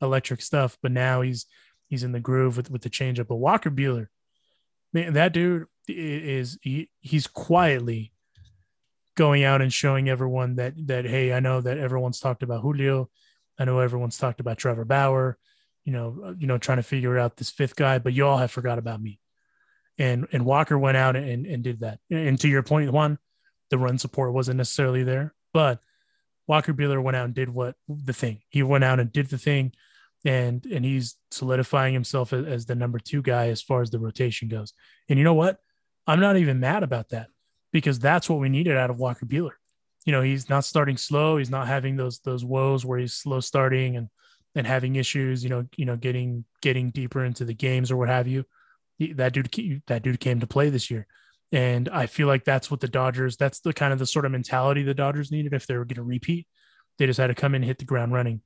electric stuff, but now he's in the groove with the changeup. But Walker Buehler, man, that dude is he's quietly going out and showing everyone that, hey, I know that everyone's talked about Julio, I know everyone's talked about Trevor Bauer, you know, trying to figure out this 5th guy, but you all have forgot about me. And Walker went out and did that. And to your point, Juan, the run support wasn't necessarily there, but Walker Buehler went out and did the thing, and he's solidifying himself as the number 2 guy as far as the rotation goes. And you know what? I'm not even mad about that, because that's what we needed out of Walker Buehler. You know, he's not starting slow. He's not having those woes where he's slow starting and having issues, you know, getting deeper into the games or what have you. That dude came to play this year. And I feel like that's what the Dodgers, that's the kind of the sort of mentality the Dodgers needed. If they were going to repeat, they just had to come in and hit the ground running,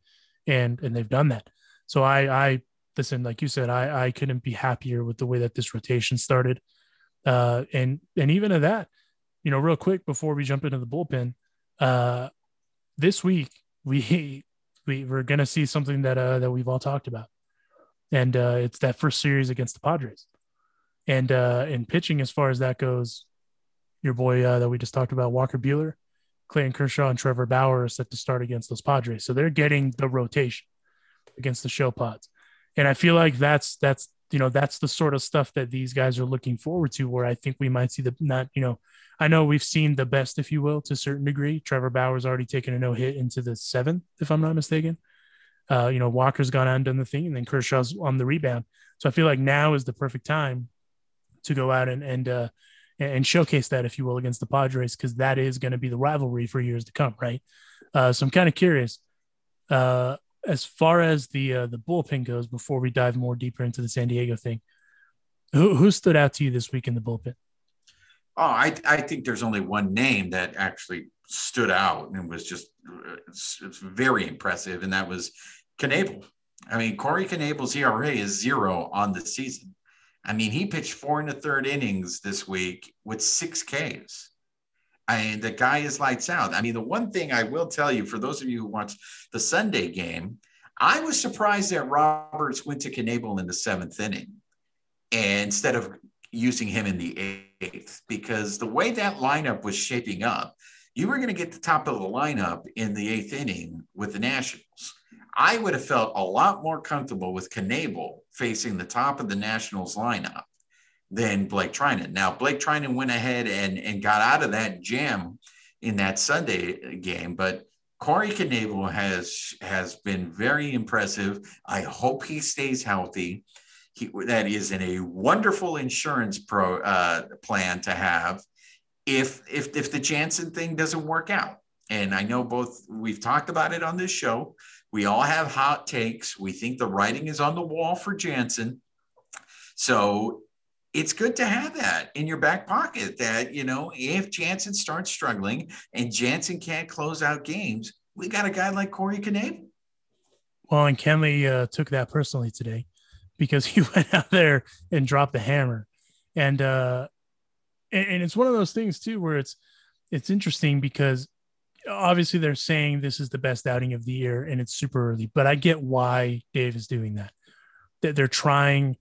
and they've done that. So I listen, like you said, I couldn't be happier with the way that this rotation started. And even of that, you know, real quick before we jump into the bullpen, this week we're gonna see something that we've all talked about. And it's that first series against the Padres. And in pitching, as far as that goes, your boy that we just talked about, Walker Buehler, Clayton Kershaw, and Trevor Bauer are set to start against those Padres. So they're getting the rotation against the show pods. And I feel like that's you know, that's the sort of stuff that these guys are looking forward to, where I think we might see the not, you know, I know we've seen the best, if you will, to a certain degree. Trevor Bauer's already taken a no hit into the seventh, if I'm not mistaken. You know, Walker's gone out and done the thing, and then Kershaw's on the rebound. So I feel like now is the perfect time to go out and showcase that, if you will, against the Padres, because that is going to be the rivalry for years to come, right? So I'm kind of curious. As far as the bullpen goes, before we dive more deeper into the San Diego thing, who stood out to you this week in the bullpen? Oh, I think there's only one name that actually stood out and was just it's very impressive, and that was Knebel. I mean, Corey Knebel's ERA is 0 on the season. I mean, he pitched 4 1/3 innings this week with 6 Ks. And the guy is lights out. I mean, the one thing I will tell you, for those of you who watched the Sunday game, I was surprised that Roberts went to Knebel in the 7th inning instead of using him in the 8th, because the way that lineup was shaping up, you were going to get the top of the lineup in the 8th inning with the Nationals. I would have felt a lot more comfortable with Knebel facing the top of the Nationals lineup than Blake Treinen. Now, Blake Treinen went ahead and got out of that jam in that Sunday game, but Corey Knebel has been very impressive. I hope he stays healthy. That is a wonderful insurance plan to have if the Jansen thing doesn't work out. And I know we've talked about it on this show. We all have hot takes. We think the writing is on the wall for Jansen. So it's good to have that in your back pocket that, you know, if Jansen starts struggling and Jansen can't close out games, we got a guy like Corey Knebel. Well, and Kenley took that personally today, because he went out there and dropped the hammer. And it's one of those things too, where it's interesting, because obviously they're saying this is the best outing of the year and it's super early, but I get why Dave is doing that. That they're trying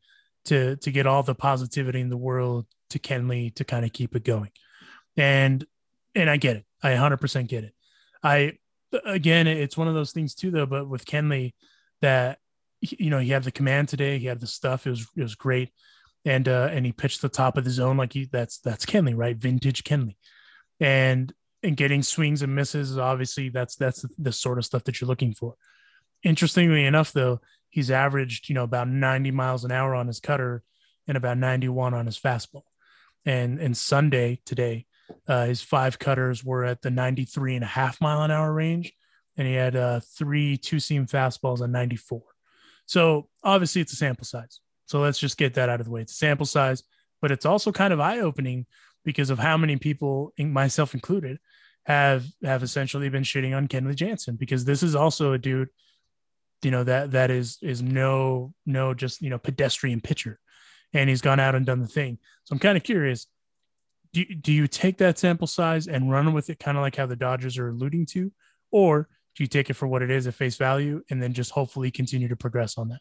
to get all the positivity in the world to Kenley to kind of keep it going. And I get it. I 100% get it. Again, it's one of those things too, though, but with Kenley, that, you know, he had the command today, he had the stuff. It was great. And he pitched the top of the zone. Like that's Kenley, right? Vintage Kenley. And getting swings and misses, obviously that's the sort of stuff that you're looking for. Interestingly enough, though, he's averaged, you know, about 90 miles an hour on his cutter and about 91 on his fastball. And Sunday today, his 5 cutters were at the 93.5 mile an hour range, and he had 3 two-seam fastballs on 94. So obviously it's a sample size. So let's just get that out of the way. It's a sample size, but it's also kind of eye-opening because of how many people, myself included, have essentially been shitting on Kenley Jansen, because this is also a dude, you know, that is no, just, you know, pedestrian pitcher, and he's gone out and done the thing. So I'm kind of curious, do you take that sample size and run with it, kind of like how the Dodgers are alluding to, or do you take it for what it is at face value and then just hopefully continue to progress on that?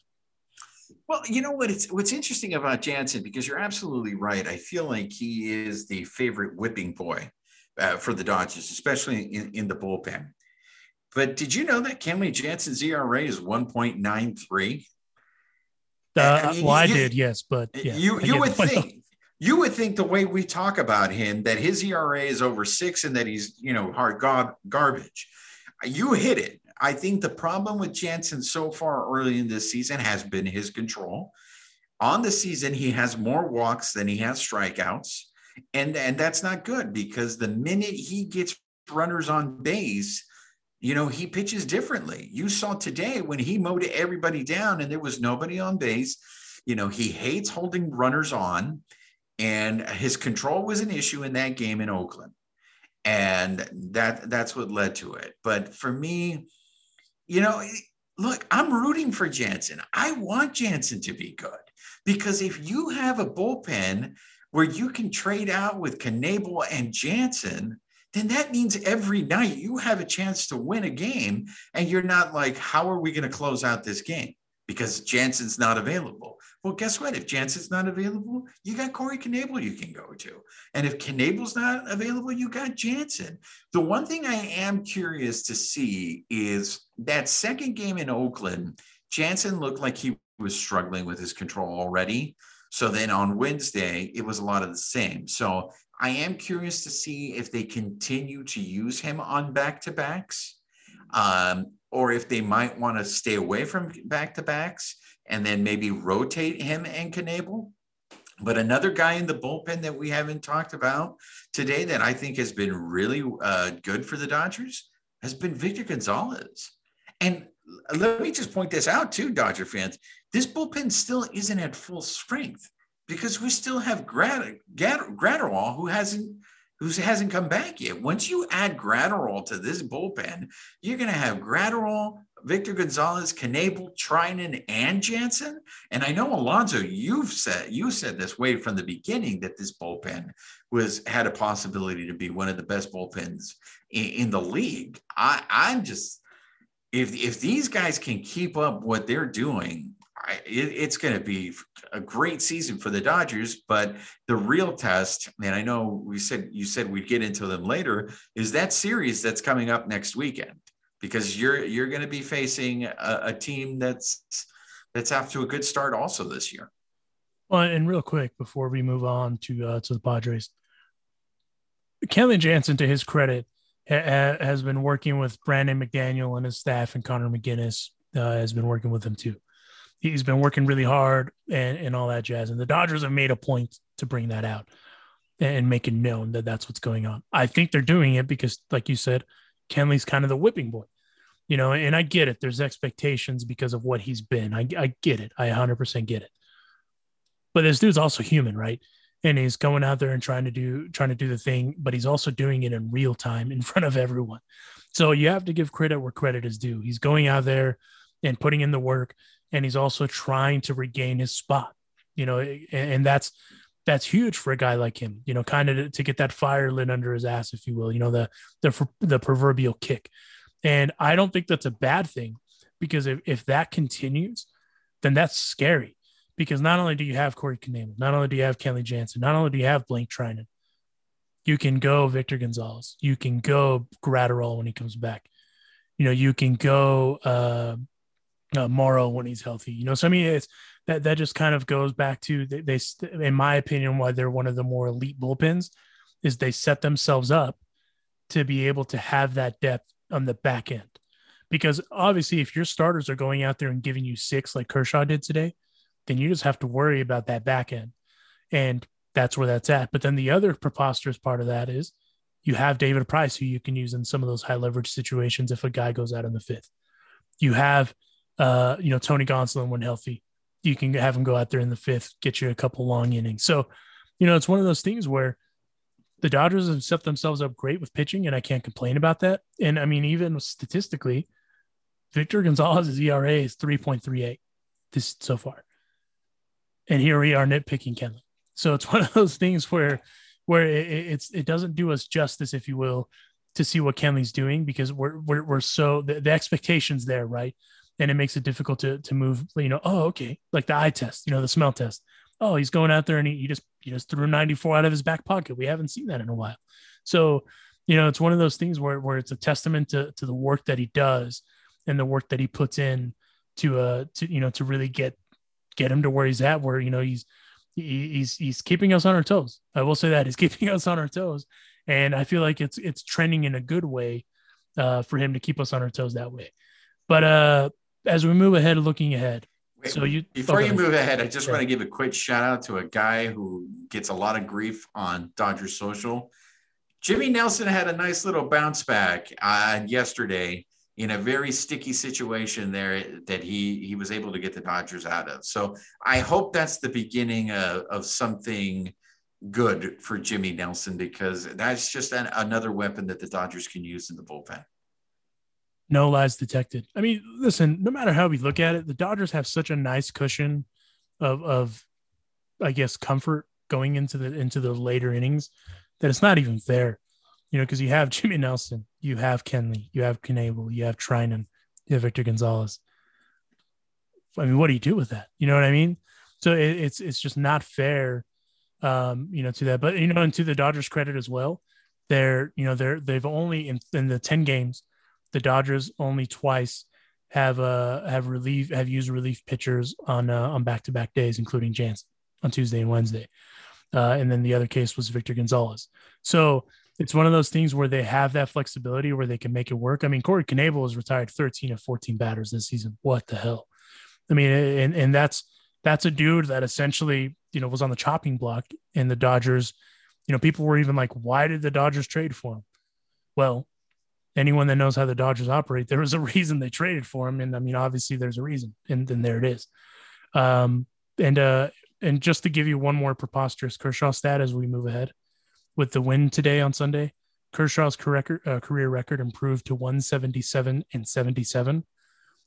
Well, you know what? What's interesting about Jansen, because you're absolutely right. I feel like he is the favorite whipping boy for the Dodgers, especially in the bullpen. But did you know that Kenley Jansen's ERA is 1.93? I mean, I did, yes, but yeah, you would think the way we talk about him, that his ERA is over 6 and that he's, you know, hard garbage. You hit it. I think the problem with Jansen so far early in this season has been his control. On the season, he has more walks than he has strikeouts, and that's not good, because the minute he gets runners on base, you know, he pitches differently. You saw today when he mowed everybody down and there was nobody on base. You know, he hates holding runners on, and his control was an issue in that game in Oakland. And that's what led to it. But for me, you know, look, I'm rooting for Jansen. I want Jansen to be good, because if you have a bullpen where you can trade out with Knebel and Jansen, then that means every night you have a chance to win a game, and you're not like, how are we going to close out this game? because Jansen's not available. Well, guess what? If Jansen's not available, you got Corey Knebel you can go to. And if Knebel's not available, you got Jansen. The one thing I am curious to see is that second game in Oakland, Jansen looked like he was struggling with his control already. So then on Wednesday, it was a lot of the same. So I am curious to see if they continue to use him on back-to-backs, or if they might want to stay away from back-to-backs and then maybe rotate him and Knebel. But another guy in the bullpen that we haven't talked about today that I think has been really good for the Dodgers has been Victor Gonzalez. And let me just point this out too, Dodger fans. This bullpen still isn't at full strength because we still have Graterol who hasn't come back yet. Once you add Graterol to this bullpen, you're going to have Graterol, Victor Gonzalez, Knebel, Treinen, and Jansen. And I know, Alonso, you said this way from the beginning that this bullpen had a possibility to be one of the best bullpens in the league. I'm just, if these guys can keep up what they're doing, it's going to be a great season for the Dodgers. But the real test, and I know you said we'd get into them later, is that series that's coming up next weekend, because you're going to be facing a team that's off to a good start also this year. Well, and real quick before we move on to the Padres, Kenley Jansen, to his credit, has been working with Brandon McDaniel and his staff, and Connor McGinnis has been working with him too. He's been working really hard and all that jazz. And the Dodgers have made a point to bring that out and make it known that that's what's going on. I think they're doing it because, like you said, Kenley's kind of the whipping boy, you know, and I get it. There's expectations because of what he's been. I get it. I 100% get it. But this dude's also human, right? And he's going out there and trying to do the thing, but he's also doing it in real time in front of everyone. So you have to give credit where credit is due. He's going out there and putting in the work, and he's also trying to regain his spot, you know, and that's huge for a guy like him, you know, kind of to get that fire lit under his ass, if you will, you know, the proverbial kick. And I don't think that's a bad thing, because if that continues, then that's scary, because not only do you have Corey Knebel, not only do you have Kenley Jansen, not only do you have Blake Treinen, you can go Victor Gonzalez, you can go Graterol when he comes back, you know, you can go, Morrow when he's healthy, you know. So I mean, it's that just kind of goes back to they in my opinion, why they're one of the more elite bullpens is they set themselves up to be able to have that depth on the back end, because obviously if your starters are going out there and giving you six like Kershaw did today, then you just have to worry about that back end, and that's where that's at. But then the other preposterous part of that is you have David Price, who you can use in some of those high leverage situations if a guy goes out in the fifth. You have you know, Tony Gonsolin, when healthy, you can have him go out there in the fifth, get you a couple long innings. So, you know, it's one of those things where the Dodgers have set themselves up great with pitching, and I can't complain about that. And I mean, even statistically, Victor Gonzalez's ERA is 3.38 this so far. And here we are nitpicking Kenley. So it's one of those things where it doesn't do us justice, if you will, to see what Kenley's doing, because we're so the expectation's there, right? And it makes it difficult to move, you know, oh, okay. Like the eye test, you know, the smell test. Oh, he's going out there and he just threw 94 out of his back pocket. We haven't seen that in a while. So, you know, it's one of those things where it's a testament to the work that he does and the work that he puts in to really get him to where he's at, where, you know, he's keeping us on our toes. I will say that he's keeping us on our toes. And I feel like it's trending in a good way for him to keep us on our toes that way. But, as we move ahead, looking ahead. Before you move ahead, I just want to give a quick shout out to a guy who gets a lot of grief on Dodger Social. Jimmy Nelson had a nice little bounce back yesterday in a very sticky situation there that he was able to get the Dodgers out of. So I hope that's the beginning of something good for Jimmy Nelson, because that's just another weapon that the Dodgers can use in the bullpen. No lies detected. I mean, listen, no matter how we look at it, the Dodgers have such a nice cushion of I guess, comfort going into the later innings that it's not even fair, you know, because you have Jimmy Nelson, you have Kenley, you have Knebel, you have Treinen, you have Victor Gonzalez. I mean, what do you do with that? You know what I mean? So it's just not fair, you know, to that. But, you know, and to the Dodgers' credit as well, they've only in the 10 games, the Dodgers only twice have used relief pitchers on back-to-back days, including Jansen on Tuesday and Wednesday. And then the other case was Victor Gonzalez. So it's one of those things where they have that flexibility where they can make it work. I mean, Corey Knebel has retired 13 of 14 batters this season. What the hell? I mean, and that's a dude that essentially, you know, was on the chopping block in the Dodgers. You know, people were even like, why did the Dodgers trade for him? Well, anyone that knows how the Dodgers operate, there was a reason they traded for him. And I mean, obviously there's a reason, and then there it is. And just to give you one more preposterous Kershaw stat as we move ahead, with the win today on Sunday, Kershaw's career record improved to 177-77.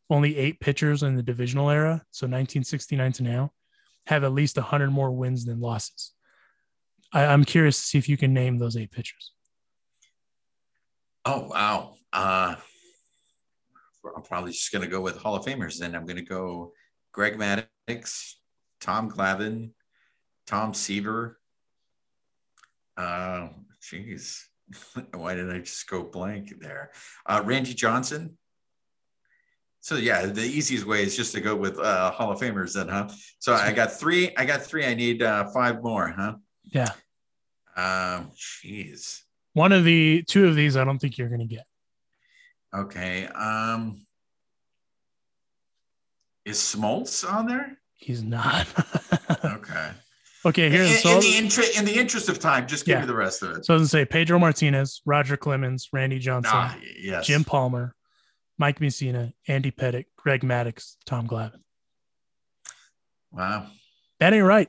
Only 8 pitchers in the divisional era, so 1969 to now, have at least 100 more wins than losses. I'm curious to see if you can name those 8 pitchers. Oh, wow. I'm probably just going to go with Hall of Famers. Then I'm going to go Greg Maddux, Tom Glavine, Tom Seaver. Geez, why did I just go blank there? Randy Johnson. So yeah, the easiest way is just to go with Hall of Famers then, huh? So I got three. I need 5 more, huh? Yeah. Geez. Two of these, I don't think you're going to get. Okay. Is Smoltz on there? He's not. Okay. Okay. Here's in the interest of time, just give me the rest of it. So I was going to say Pedro Martinez, Roger Clemens, Randy Johnson, yes. Jim Palmer, Mike Mussina, Andy Pettitte, Greg Maddux, Tom Glavine. Wow. That ain't right.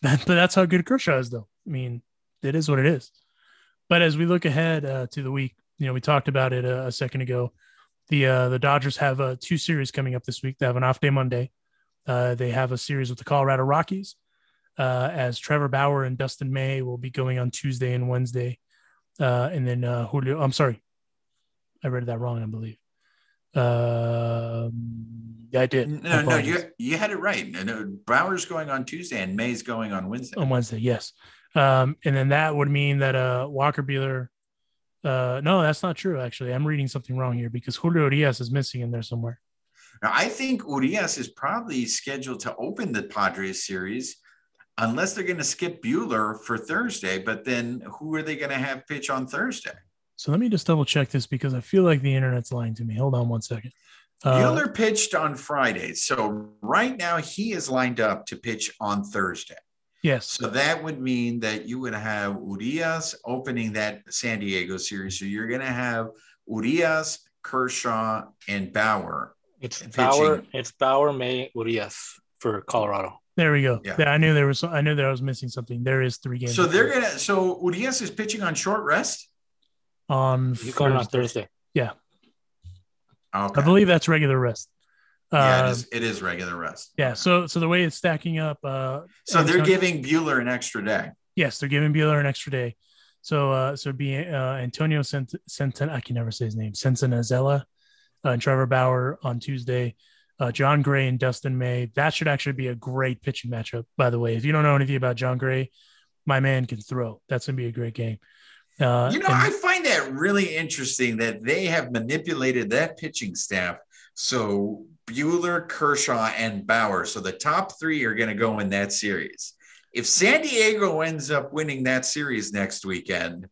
But that's how good Kershaw is, though. I mean, it is what it is. But as we look ahead to the week, you know, we talked about it a second ago. The Dodgers have 2 series coming up this week. They have an off day Monday. They have a series with the Colorado Rockies, as Trevor Bauer and Dustin May will be going on Tuesday and Wednesday. And then Julio, I'm sorry. I read that wrong, I believe. I did. No, you had it right. No, Bauer's going on Tuesday and May's going on Wednesday. On Wednesday, yes. And then that would mean that Walker Buehler. No, that's not true. Actually, I'm reading something wrong here because Julio Diaz is missing in there somewhere. Now, I think Urias is probably scheduled to open the Padres series unless they're going to skip Buehler for Thursday. But then who are they going to have pitch on Thursday? So let me just double check this because I feel like the internet's lying to me. Hold on one second. Buehler pitched on Friday. So right now he is lined up to pitch on Thursday. Yes. So that would mean that you would have Urias opening that San Diego series. So you're going to have Urias, Kershaw, and Bauer. It's Bauer, May, Urias for Colorado. There we go. Yeah. I knew there was. I knew that I was missing something. There is 3 games. So So Urias is pitching on short rest. On Thursday. Yeah. Okay. I believe that's regular rest. Yeah, it is regular rest. Yeah. So the way it's stacking up. So they're giving Buehler an extra day. Yes, they're giving Buehler an extra day. So it'd be Antonio I can never say his name. Sensenazella. And Trevor Bauer on Tuesday, John Gray and Dustin May. That should actually be a great pitching matchup, by the way. If you don't know anything about John Gray, my man can throw. That's going to be a great game. I find that really interesting that they have manipulated that pitching staff. So Buehler, Kershaw, and Bauer. So the top 3 are going to go in that series. If San Diego ends up winning that series next weekend,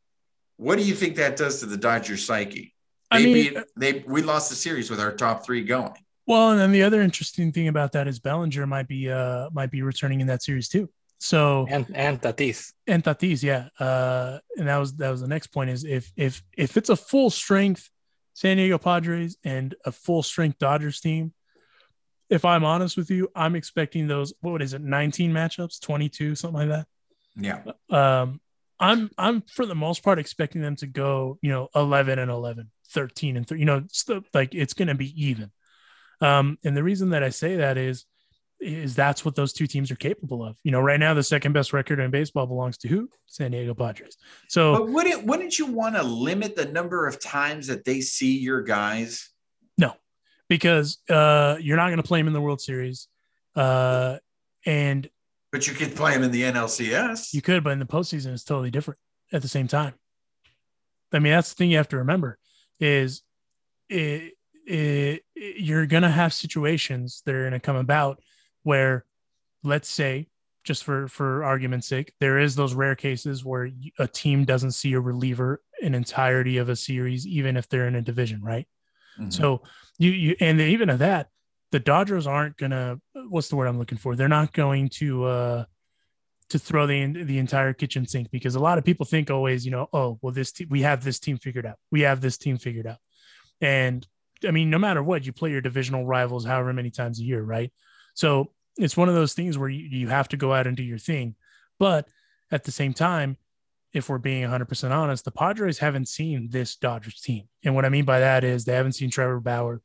what do you think that does to the Dodgers' psyche? We lost the series with our top 3 going. Well, and then the other interesting thing about that is Bellinger might be returning in that series too. So and Tatis. And Tatis, yeah. And that was the next point is if it's a full strength San Diego Padres and a full strength Dodgers team, if I'm honest with you, I'm expecting those 19 matchups, 22, something like that. Yeah. I'm for the most part expecting them to go, 11-11. 13-3, like it's going to be even. And the reason that I say that is that's what those two teams are capable of. Right now the second best record in baseball belongs to who? San Diego Padres. So but wouldn't you want to limit the number of times that they see your guys? No, because you're not going to play him in the World Series. But you could play him in the NLCS. You could, but in the postseason, it's totally different at the same time. I mean, that's the thing you have to remember is you're going to have situations that are going to come about where, let's say, just for argument's sake, there is those rare cases where a team doesn't see a reliever an entirety of a series, even if they're in a division, right? Mm-hmm. So you and even of that, the Dodgers aren't going to – what's the word I'm looking for? They're not going to throw the entire kitchen sink, because a lot of people think always, you know, oh, well, we have this team figured out. We have this team figured out. And, I mean, no matter what, you play your divisional rivals however many times a year, right? So it's one of those things where you have to go out and do your thing. But at the same time, if we're being 100% honest, the Padres haven't seen this Dodgers team. And what I mean by that is they haven't seen Trevor Bauer.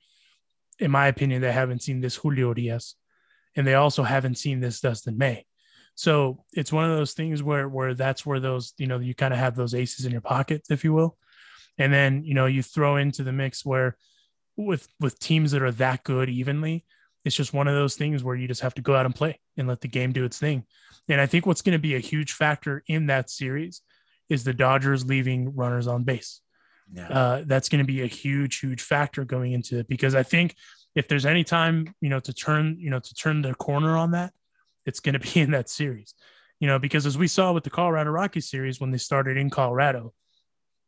In my opinion, they haven't seen this Julio Diaz, and they also haven't seen this Dustin May. So it's one of those things where that's where those, you know, you kind of have those aces in your pocket, if you will. And then, you know, you throw into the mix where with teams that are that good evenly, it's just one of those things where you just have to go out and play and let the game do its thing. And I think what's going to be a huge factor in that series is the Dodgers leaving runners on base. Yeah. That's going to be a huge, huge factor going into it, because I think if there's any time, you know, to turn the corner on that, it's going to be in that series, you know, because as we saw with the Colorado Rockies series, when they started in Colorado,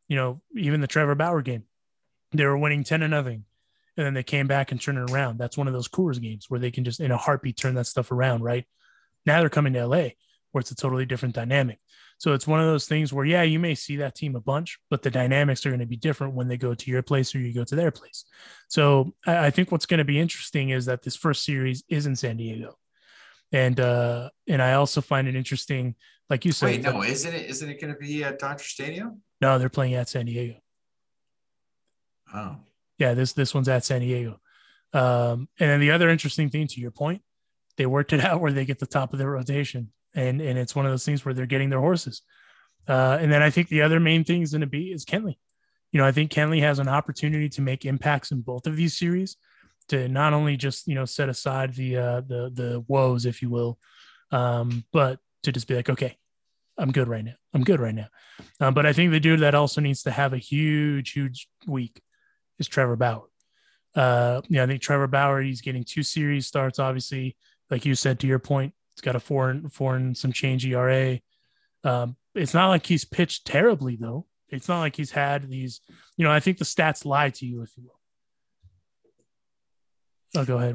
you know, even the Trevor Bauer game, they were winning 10-0, and then they came back and turned it around. That's one of those Coors games where they can just in a heartbeat turn that stuff around. Right now they're coming to LA, where it's a totally different dynamic. So it's one of those things where, yeah, you may see that team a bunch, but the dynamics are going to be different when they go to your place or you go to their place. So I think what's going to be interesting is that this first series is in San Diego. And I also find it interesting, like you said. Wait, no, isn't it going to be at Dodger Stadium? No, they're playing at San Diego. Oh. Yeah, this one's at San Diego. And then the other interesting thing, to your point, they worked it out where they get the top of their rotation. And it's one of those things where they're getting their horses. And then I think the other main thing is going to be is Kenley. You know, I think Kenley has an opportunity to make impacts in both of these series, to not only just, you know, set aside the woes, if you will, but to just be like, okay, I'm good right now. But I think the dude that also needs to have a huge, huge week is Trevor Bauer. I think Trevor Bauer, he's getting 2 series starts, obviously, like you said, to your point. He's got a 4 and some change ERA. It's not like he's pitched terribly, though. It's not like he's had these, you know, I think the stats lie to you, if you will. Oh, go ahead.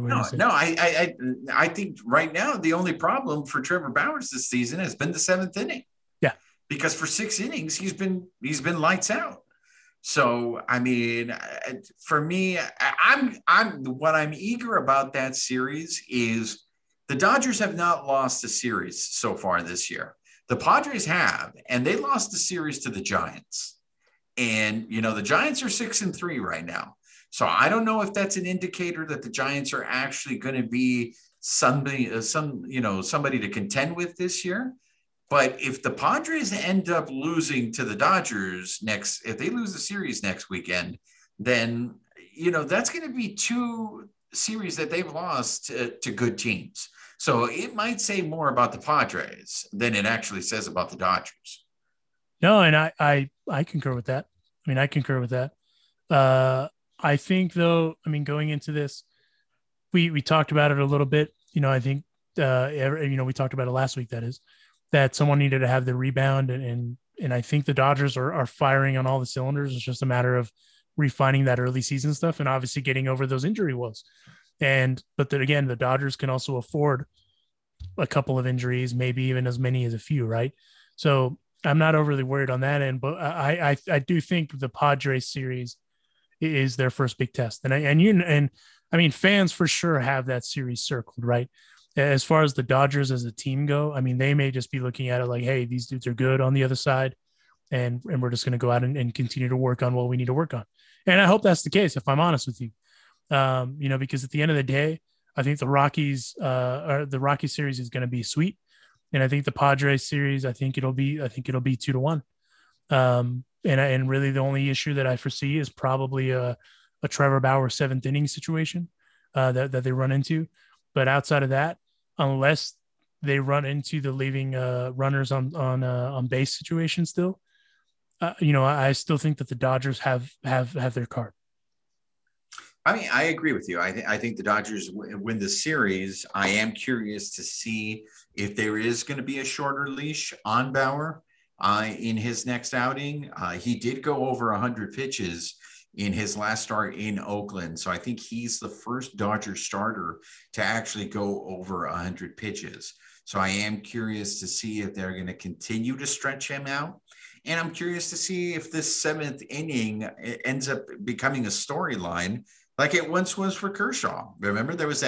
I think right now the only problem for Trevor Bowers this season has been the 7th inning. Yeah. Because for 6 innings, he's been lights out. So, I mean, for me, what I'm eager about that series is, the Dodgers have not lost a series so far this year. The Padres have, and they lost the series to the Giants. And, you know, the Giants are 6-3 right now. So I don't know if that's an indicator that the Giants are actually going to be somebody to contend with this year. But if the Padres end up losing to the Dodgers if they lose the series next weekend, then, you know, that's going to be 2 series that they've lost to good teams. So it might say more about the Padres than it actually says about the Dodgers. No, and I concur with that. I mean, I concur with that. I think, though, I mean, going into this, we talked about it a little bit. You know, I think, we talked about it last week, that is, that someone needed to have the rebound. And I think the Dodgers are firing on all the cylinders. It's just a matter of refining that early season stuff and obviously getting over those injury woes. But then again, the Dodgers can also afford a couple of injuries, maybe even as many as a few, right? So I'm not overly worried on that end, but I do think the Padres series is their first big test. And fans for sure have that series circled, right? As far as the Dodgers as a team go, I mean, they may just be looking at it like, hey, these dudes are good on the other side. And we're just going to go out and continue to work on what we need to work on. And I hope that's the case, if I'm honest with you, you know, because at the end of the day, I think the Rocky series is going to be sweet. And I think the Padres series, I think it'll be 2-1. And really the only issue that I foresee is probably a, a Trevor Bauer seventh inning situation that they run into. But outside of that, unless they run into the leaving runners on base situation still, I still think that the Dodgers have their card. I mean, I agree with you. I think the Dodgers win the series. I am curious to see if there is going to be a shorter leash on Bauer in his next outing. He did go over 100 pitches in his last start in Oakland. So I think he's the first Dodger starter to actually go over 100 pitches. So I am curious to see if they're going to continue to stretch him out. And I'm curious to see if this seventh inning ends up becoming a storyline like it once was for Kershaw. Remember, there was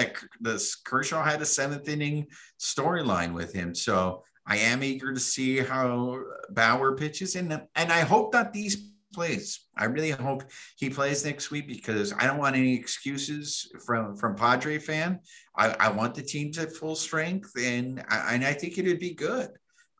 Kershaw had a seventh inning storyline with him. So I am eager to see how Bauer pitches in them. And I hope that these plays. I really hope he plays next week, because I don't want any excuses from Padre fan. I want the teams at full strength, and I think it would be good.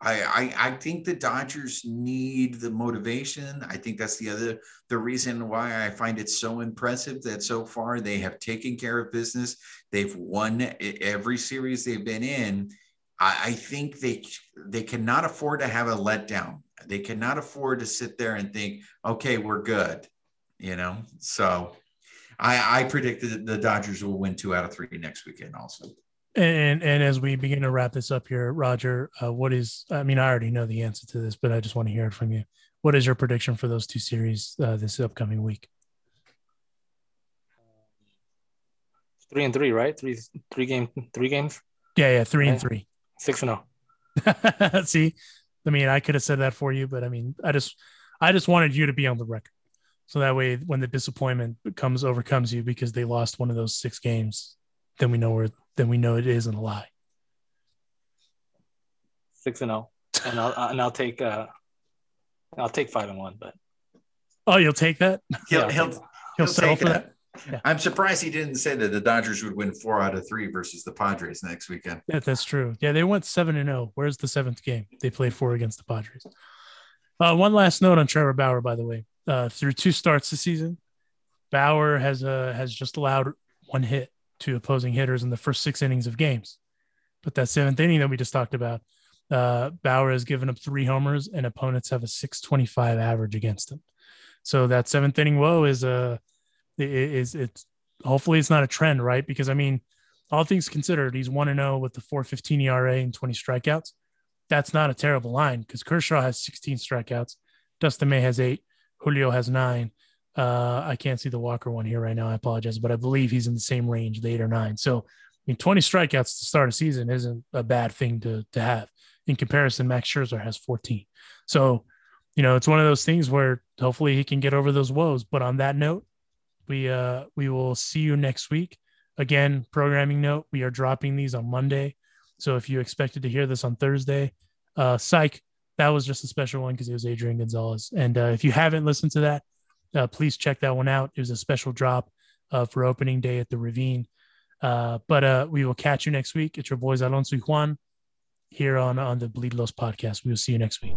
I think the Dodgers need the motivation. I think that's the reason why I find it so impressive that so far they have taken care of business. They've won every series they've been in. I think they cannot afford to have a letdown. They cannot afford to sit there and think, okay, we're good, So I predict that the Dodgers will win 2 out of 3 next weekend also. And as we begin to wrap this up here, Roger, I already know the answer to this, but I just want to hear it from you. What is your prediction for those two series this upcoming week? 3-3, right? Three games. Yeah, 3-3. 6-0. See, I could have said that for you, but I just wanted you to be on the record, so that way when the disappointment overcomes you because they lost one of those 6 games, then we know it isn't a lie. 6-0, and I'll take I'll take 5-1. But you'll take that. He'll settle for that. Yeah. I'm surprised he didn't say that the Dodgers would win 4 out of 3 versus the Padres next weekend. Yeah, that's true. Yeah, they went 7-0. Where's the 7th game? They played 4 against the Padres. One last note on Trevor Bauer, by the way. Through 2 starts this season, Bauer has just allowed 1 hit to opposing hitters in the first 6 innings of games. But that 7th inning that we just talked about, Bauer has given up 3 homers, and opponents have a .625 average against him. So that 7th inning woe is it's hopefully it's not a trend, right? Because all things considered, he's 1-0 with the 4.15 ERA and 20 strikeouts. That's not a terrible line, because Kershaw has 16 strikeouts, Dustin May has 8, Julio has 9. I can't see the Walker one here right now. I apologize, but I believe he's in the same range, the 8 or 9. So 20 strikeouts to start a season isn't a bad thing to have. In comparison, Max Scherzer has 14. So it's one of those things where hopefully he can get over those woes. But on that note, we will see you next week. Again, programming note, we are dropping these on Monday. So if you expected to hear this on Thursday, psych, that was just a special one because it was Adrian Gonzalez. And if you haven't listened to that, please check that one out. It was a special drop for opening day at the Ravine. But we will catch you next week. It's your boys, Alonso y Juan, here on the Bleed Los podcast. We will see you next week.